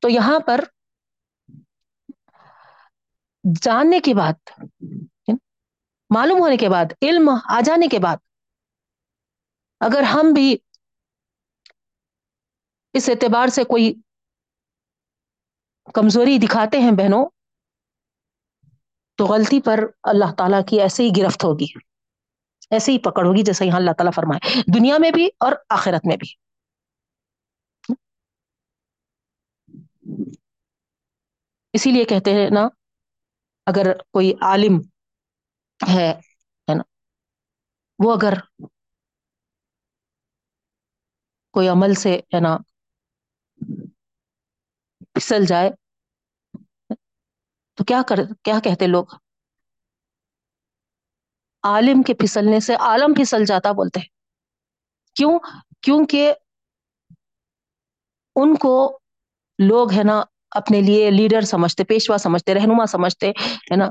تو یہاں پر جاننے کے بعد, معلوم ہونے کے بعد, علم آ جانے کے بعد اگر ہم بھی اس اعتبار سے کوئی کمزوری دکھاتے ہیں بہنوں تو غلطی پر اللہ تعالیٰ کی ایسے ہی گرفت ہوگی, ایسے ہی پکڑ ہوگی جیسے یہاں اللہ تعالیٰ فرمائے, دنیا میں بھی اور آخرت میں بھی. اسی لیے کہتے ہیں نا اگر کوئی عالم ہے نا وہ اگر کوئی عمل سے ہے نا پھسل جائے تو کیا کہتے لوگ؟ عالم کے پھسلنے سے عالم پھسل جاتا بولتے ہیں. کیوں؟ کیونکہ ان کو لوگ ہے نا اپنے لیے لیڈر سمجھتے, پیشوا سمجھتے, رہنما سمجھتے ہے نا.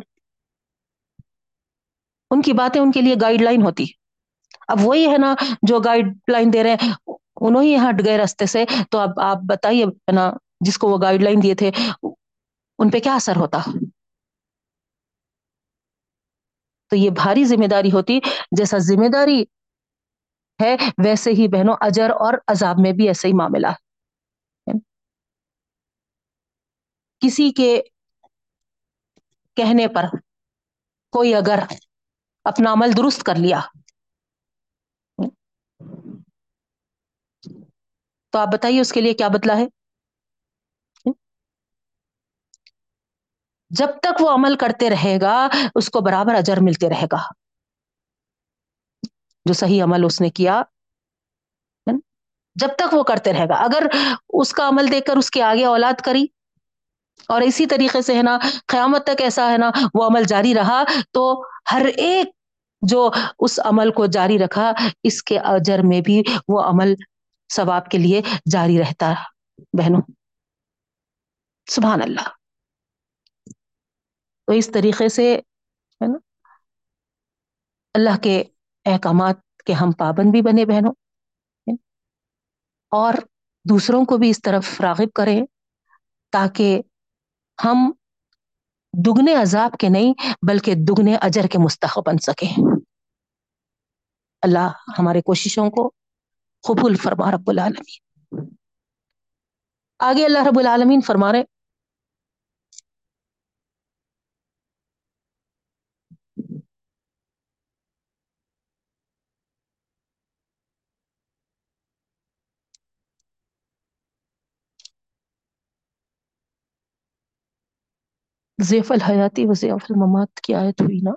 ان کی باتیں ان کے لیے گائیڈ لائن ہوتی. اب وہی ہے نا جو گائیڈ لائن دے رہے ہیں انہوں ہی ہٹ گئے راستے سے, تو اب آپ بتائیے نا جس کو وہ گائیڈ لائن دیے تھے ان پہ کیا اثر ہوتا؟ تو یہ بھاری ذمہ داری ہوتی. جیسا ذمہ داری ہے ویسے ہی بہنوں اجر اور عذاب میں بھی ایسے ہی معاملہ ہے. کسی کے کہنے پر کوئی اگر اپنا عمل درست کر لیا تو آپ بتائیے اس کے لیے کیا بدلہ ہے؟ جب تک وہ عمل کرتے رہے گا اس کو برابر اجر ملتے رہے گا. جو صحیح عمل اس نے کیا جب تک وہ کرتے رہے گا, اگر اس کا عمل دیکھ کر اس کے آگے اولاد کری اور اسی طریقے سے ہے نا قیامت تک ایسا ہے نا وہ عمل جاری رہا, تو ہر ایک جو اس عمل کو جاری رکھا اس کے اجر میں بھی وہ عمل ثواب کے لیے جاری رہتا. بہنوں سبحان اللہ. تو اس طریقے سے ہے نا اللہ کے احکامات کے ہم پابند بھی بنے بہنوں, اور دوسروں کو بھی اس طرف راغب کریں تاکہ ہم دگنے عذاب کے نہیں بلکہ دگنے اجر کے مستحق بن سکیں. اللہ ہمارے کوششوں کو قبول فرما رب العالمین. آگے اللہ رب العالمین فرما رہے ضیف الحیاتی و ضیف الممات کی آیت ہوئی نا,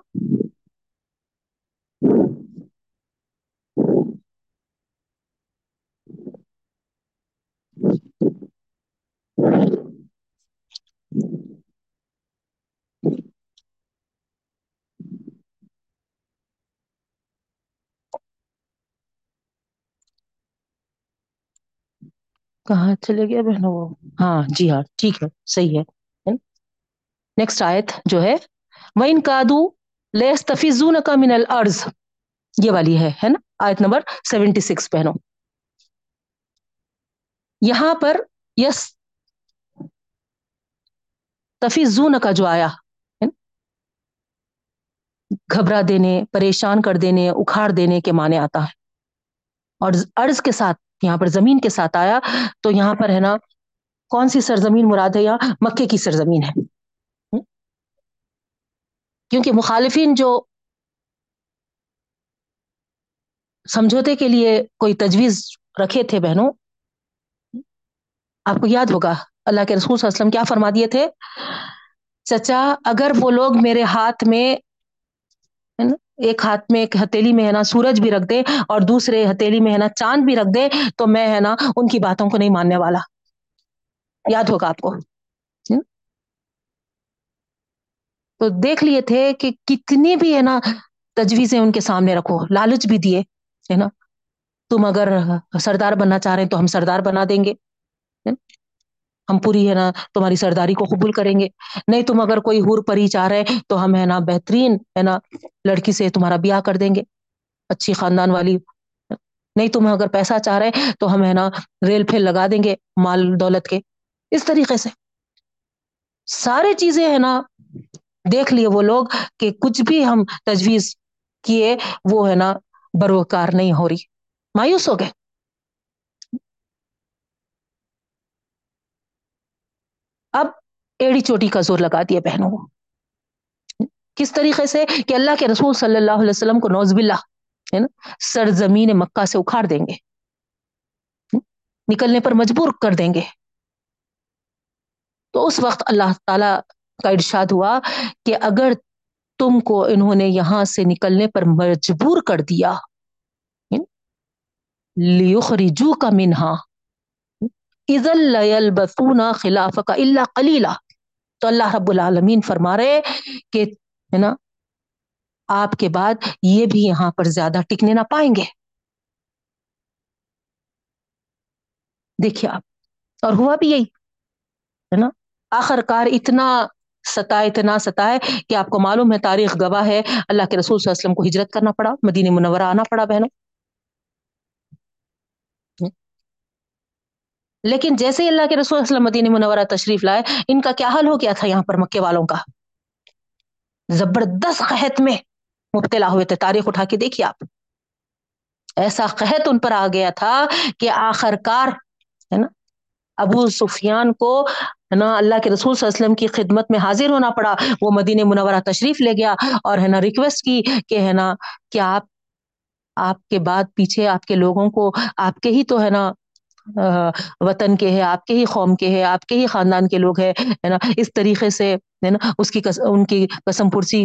کہاں چلے گیا بہنوں وہ؟ ہاں جی ہاں ٹھیک ہے صحیح ہے. نیکسٹ آیت جو ہے وَإِن كَادُوا لَيَسْتَفِزُّونَكَ مِنَ الْأَرْضِ, یہ والی ہے نا آیت نمبر 76 پہنو. یہاں پر یس تفیزون کا جو آیا گھبرا دینے, پریشان کر دینے, اکھاڑ دینے کے معنی آتا ہے, اور ارض کے ساتھ یہاں پر زمین کے ساتھ آیا. تو یہاں پر ہے نا کون سی سرزمین مراد ہے؟ یہاں مکے کی سرزمین ہے, کیونکہ مخالفین جو سمجھوتے کے لیے کوئی تجویز رکھے تھے بہنوں, آپ کو یاد ہوگا اللہ کے رسول صلی اللہ علیہ وسلم کیا فرما دیے تھے؟ چچا اگر وہ لوگ میرے ہاتھ میں ایک ہاتھ میں ایک ہتھیلی میں ہے نا سورج بھی رکھ دیں اور دوسرے ہتھیلی میں ہے نا چاند بھی رکھ دیں تو میں ہے نا ان کی باتوں کو نہیں ماننے والا. یاد ہوگا آپ کو. تو دیکھ لیے تھے کہ کتنی بھی ہے نا تجویزیں ان کے سامنے رکھو, لالچ بھی دیے ہے نا تم اگر سردار بننا چاہ رہے ہیں تو ہم سردار بنا دیں گے, ہم پوری ہے نا تمہاری سرداری کو قبول کریں گے, نہیں تم اگر کوئی حور پری چاہ رہے ہیں تو ہم ہے نا بہترین ہے نا لڑکی سے تمہارا بیاہ کر دیں گے, اچھی خاندان والی, نہیں تم اگر پیسہ چاہ رہے ہیں تو ہم ہے نا ریل پھیل لگا دیں گے مال دولت کے. اس طریقے سے سارے چیزیں ہے نا دیکھ لیے وہ لوگ کہ کچھ بھی ہم تجویز کیے وہ ہے نا بروکار نہیں ہو رہی, مایوس ہو گئے. اب ایڑی چوٹی کا زور لگا دیا بہنوں, کس طریقے سے کہ اللہ کے رسول صلی اللہ علیہ وسلم کو نعوذ باللہ ہے نا سرزمین مکہ سے اکھاڑ دیں گے, نکلنے پر مجبور کر دیں گے. تو اس وقت اللہ تعالی کا ارشاد ہوا کہ اگر تم کو انہوں نے یہاں سے نکلنے پر مجبور کر دیا، لِيُخْرِجُوكَ مِنْهَا إِذًا لَا يَلْبَثُونَ خِلَافَكَ إِلَّا قَلِيلًا۔ تو اللہ رب العالمین فرما رہے کہ ہے نا آپ کے بعد یہ بھی یہاں پر زیادہ ٹکنے نہ پائیں گے۔ دیکھیے آپ، اور ہوا بھی یہی ہے نا، آخر کار اتنا ستائے کہ آپ کو معلوم ہے، تاریخ گواہ ہے، اللہ کے رسول صلی اللہ علیہ وسلم کو ہجرت کرنا پڑا، مدینہ منورہ آنا پڑا بہنوں۔ لیکن جیسے اللہ کے رسول صلی اللہ علیہ وسلم مدینہ منورہ تشریف لائے، ان کا کیا حال ہو گیا تھا یہاں پر؟ مکے والوں کا زبردست قحط میں مبتلا ہوئے تھے، تاریخ اٹھا کے دیکھیے آپ، ایسا قحط ان پر آ گیا تھا کہ آخر کار ہے نا ابو سفیان کو ہے نا اللہ کے رسول صلی اللہ علیہ وسلم کی خدمت میں حاضر ہونا پڑا۔ وہ مدینہ منورہ تشریف لے گیا اور ہے نا ریکویسٹ کی کہ ہے نا کہ آپ کے بعد پیچھے آپ کے لوگوں کو آپ کے ہی تو ہے نا وطن کے ہے، آپ کے ہی قوم کے ہے، آپ کے ہی خاندان کے لوگ ہے نا، اس طریقے سے ہے نا ان کی قسم پرسی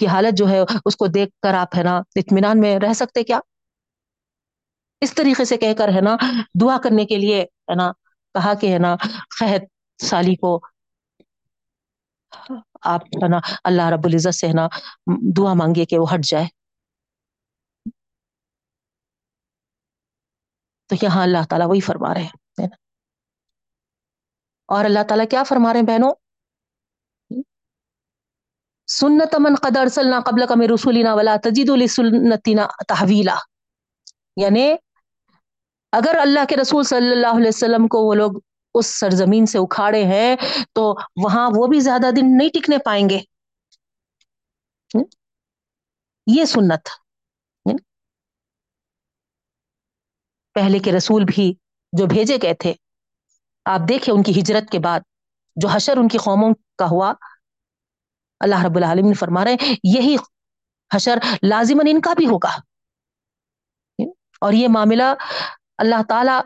کی حالت جو ہے اس کو دیکھ کر آپ ہے نا اطمینان میں رہ سکتے کیا؟ اس طریقے سے کہہ کر ہے نا دعا کرنے کے لیے ہے نا کہا کہ ہے نا قحط سالی کو آپ ہے نا اللہ رب العزت سے ہے نا دعا مانگے کہ وہ ہٹ جائے۔ تو یہاں اللہ تعالیٰ وہی فرما رہے ہیں، اور اللہ تعالیٰ کیا فرما رہے ہیں بہنوں؟ سنت من قد ارسلنا قبلک من رسولنا ولا تجد لسنتنا تحویلا، یعنی اگر اللہ کے رسول صلی اللہ علیہ وسلم کو وہ لوگ اس سرزمین سے اکھاڑے ہیں تو وہاں وہ بھی زیادہ دن نہیں ٹکنے پائیں گے۔ یہ سنت پہلے کے رسول بھی جو بھیجے گئے تھے، آپ دیکھیں ان کی ہجرت کے بعد جو حشر ان کی قوموں کا ہوا، اللہ رب العالمین فرما رہے ہیں یہی حشر لازماً ان کا بھی ہوگا۔ اور یہ معاملہ اللہ تعالی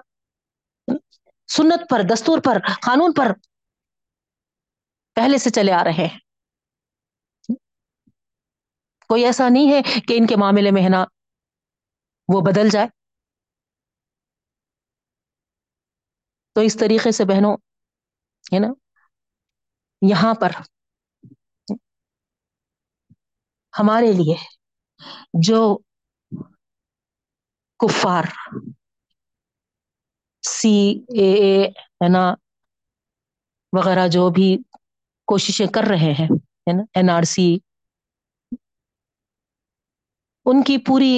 سنت پر، دستور پر، قانون پر پہلے سے چلے آ رہے ہیں، کوئی ایسا نہیں ہے کہ ان کے معاملے میں ہے نا وہ بدل جائے۔ تو اس طریقے سے بہنوں ہے نا یہاں پر ہمارے لیے جو کفار CAA ہے نا وغیرہ جو بھی کوششیں کر رہے ہیں ہے نا NRC، ان کی پوری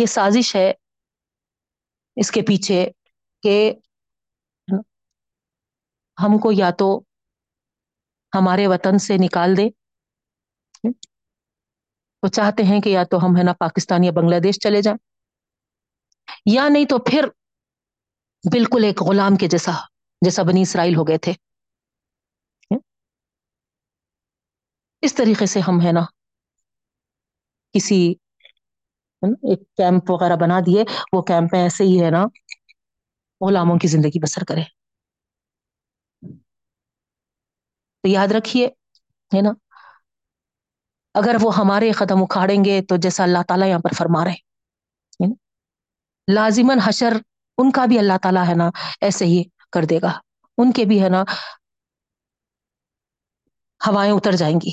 یہ سازش ہے اس کے پیچھے کہ ہم کو یا تو ہمارے وطن سے نکال دے، وہ چاہتے ہیں کہ یا تو ہم ہے نا پاکستان یا بنگلہ دیش چلے جائیں، یا نہیں تو پھر بالکل ایک غلام کے جیسا بنی اسرائیل ہو گئے تھے۔ اس طریقے سے ہم ہے نا کسی ایک کیمپ وغیرہ بنا دیے، وہ کیمپ میں ایسے ہی ہے نا غلاموں کی زندگی بسر کرے۔ تو یاد رکھیے ہے نا اگر وہ ہمارے قدم اکھاڑیں گے تو جیسا اللہ تعالیٰ یہاں پر فرما رہے ہیں لازماً حشر ان کا بھی اللہ تعالیٰ ہے نا ایسے ہی کر دے گا، ان کے بھی ہے نا ہوائیں اتر جائیں گی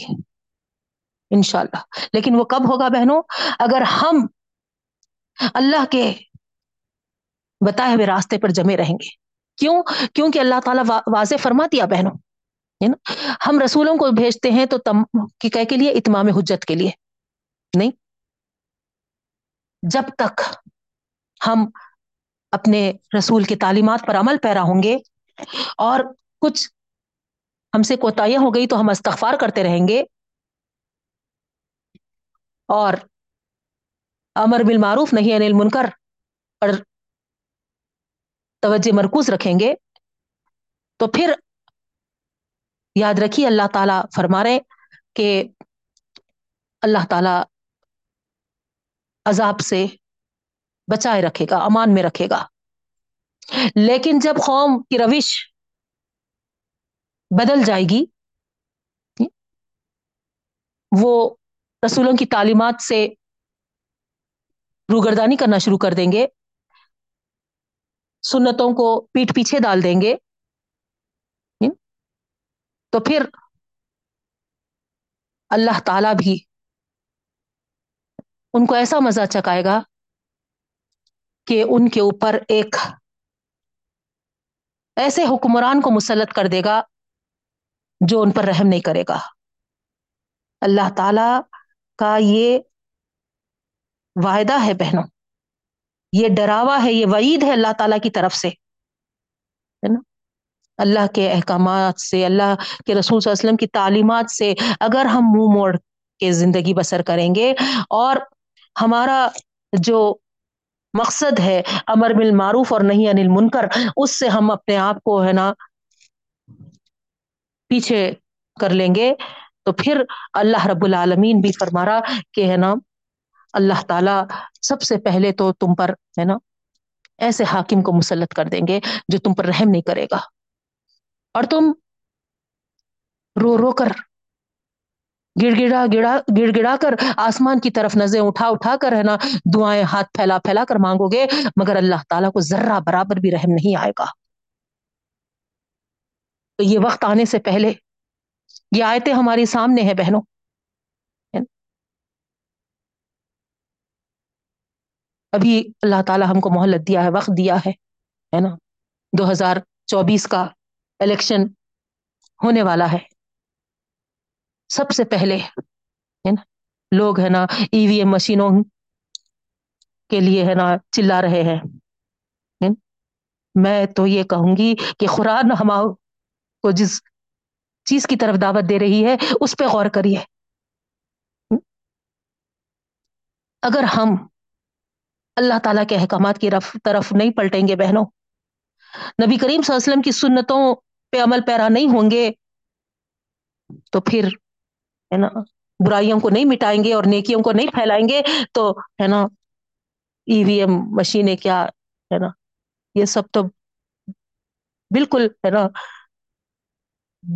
انشاءاللہ۔ لیکن وہ کب ہوگا بہنوں؟ اگر ہم اللہ کے بتائے ہوئے راستے پر جمے رہیں گے۔ کیوں؟ کیونکہ اللہ تعالیٰ واضح فرما دیا بہنوں ہے نا ہم رسولوں کو بھیجتے ہیں تو تمام کے لیے، اتمام حجت کے لیے نہیں، جب تک ہم اپنے رسول کی تعلیمات پر عمل پیرا ہوں گے اور کچھ ہم سے کوتاہیاں ہو گئی تو ہم استغفار کرتے رہیں گے اور امر بالمعروف نہی عن المنکر پر توجہ مرکوز رکھیں گے تو پھر یاد رکھیے اللہ تعالیٰ فرما رہے کہ اللہ تعالیٰ عذاب سے بچائے رکھے گا، امان میں رکھے گا۔ لیکن جب قوم کی روش بدل جائے گی، وہ رسولوں کی تعلیمات سے روگردانی کرنا شروع کر دیں گے، سنتوں کو پیٹ پیچھے ڈال دیں گے، تو پھر اللہ تعالی بھی ان کو ایسا مزہ چکائے گا کہ ان کے اوپر ایک ایسے حکمران کو مسلط کر دے گا جو ان پر رحم نہیں کرے گا۔ اللہ تعالی کا یہ وعدہ ہے بہنوں، یہ ڈراوا ہے، یہ وعید ہے اللہ تعالیٰ کی طرف سے، ہے نا؟ اللہ کے احکامات سے، اللہ کے رسول صلی اللہ علیہ وسلم کی تعلیمات سے اگر ہم منہ موڑ کے زندگی بسر کریں گے اور ہمارا جو مقصد ہے امر بالمعروف اور نہی عن المنکر، اس سے ہم اپنے آپ کو ہے نا پیچھے کر لیں گے، تو پھر اللہ رب العالمین بھی فرما رہا کہ ہے نا اللہ تعالیٰ سب سے پہلے تو تم پر ہے نا ایسے حاکم کو مسلط کر دیں گے جو تم پر رحم نہیں کرے گا، اور تم رو رو کر گڑ گڑا کر آسمان کی طرف نظریں اٹھا کر ہے نا دعائیں ہاتھ پھیلا کر مانگو گے، مگر اللہ تعالیٰ کو ذرہ برابر بھی رحم نہیں آئے گا۔ تو یہ وقت آنے سے پہلے یہ آیتیں ہماری سامنے ہیں بہنوں، ابھی اللہ تعالیٰ ہم کو مہلت دیا ہے، وقت دیا ہے نا، 2024 کا الیکشن ہونے والا ہے، سب سے پہلے ہے نا لوگ ہے نا ای وی ایم مشینوں کے لیے ہے نا چلا رہے ہیں، میں تو یہ کہوں گی کہ قرآن ہم کو جس چیز کی طرف دعوت دے رہی ہے اس پہ غور کریے، اگر ہم اللہ تعالیٰ کے احکامات کی طرف نہیں پلٹیں گے بہنوں، نبی کریم صلی اللہ علیہ وسلم کی سنتوں پہ عمل پیرا نہیں ہوں گے، تو پھر ہے نا برائیوں کو نہیں مٹائیں گے اور نیکیوں کو نہیں پھیلائیں گے، تو ہے نا ای وی ایم مشینیں کیا ہے نا یہ سب تو بالکل ہے نا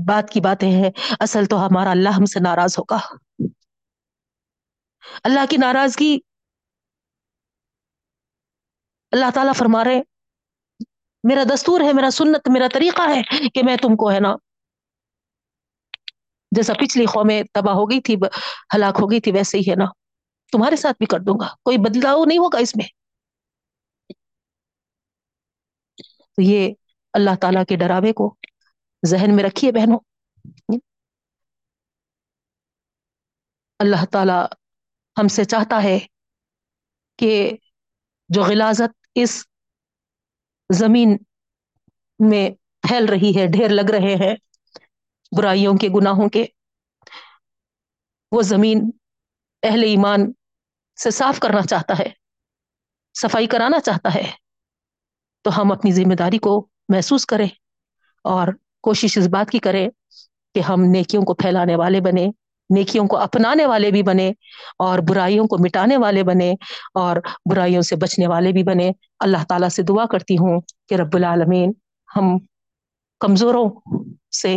بات کی باتیں ہیں، اصل تو ہمارا اللہ ہم سے ناراض ہوگا۔ اللہ کی ناراضگی، اللہ تعالیٰ فرما رہے میرا دستور ہے، میرا سنت، میرا طریقہ ہے کہ میں تم کو ہے نا جیسا پچھلی قومیں تباہ ہو گئی تھی، ہلاک ہو گئی تھی، ویسے ہی ہے نا تمہارے ساتھ بھی کر دوں گا، کوئی بدلاؤ نہیں ہوگا اس میں۔ تو یہ اللہ تعالیٰ کے ڈراوے کو ذہن میں رکھیے بہنوں، اللہ تعالیٰ ہم سے چاہتا ہے کہ جو غلاظت اس زمین میں پھیل رہی ہے، ڈھیر لگ رہے ہیں برائیوں کے، گناہوں کے، وہ زمین اہل ایمان سے صاف کرنا چاہتا ہے، صفائی کرانا چاہتا ہے، تو ہم اپنی ذمہ داری کو محسوس کریں اور کوشش اس بات کی کریں کہ ہم نیکیوں کو پھیلانے والے بنے، نیکیوں کو اپنانے والے بھی بنے، اور برائیوں کو مٹانے والے بنے، اور برائیوں سے بچنے والے بھی بنے۔ اللہ تعالیٰ سے دعا کرتی ہوں کہ رب العالمین ہم کمزوروں سے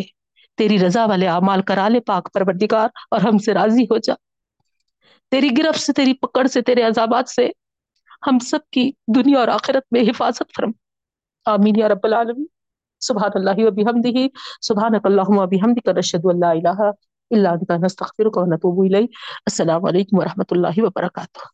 تیری رضا والے اعمال کرا لے پاک پروردگار، اور ہم سے راضی ہو جا، تیری گرفت سے، تیری پکڑ سے، تیرے عذابات سے ہم سب کی دنیا اور آخرت میں حفاظت فرما، آمین یا رب العالمین۔ سبحان اللہ و بحمدہ، سبحانک اللہم و بحمدک، نشہد ان لا الہ الا انت، نستغفرک و نتوب الیک۔ السلام علیکم ورحمۃ اللہ وبرکاتہ۔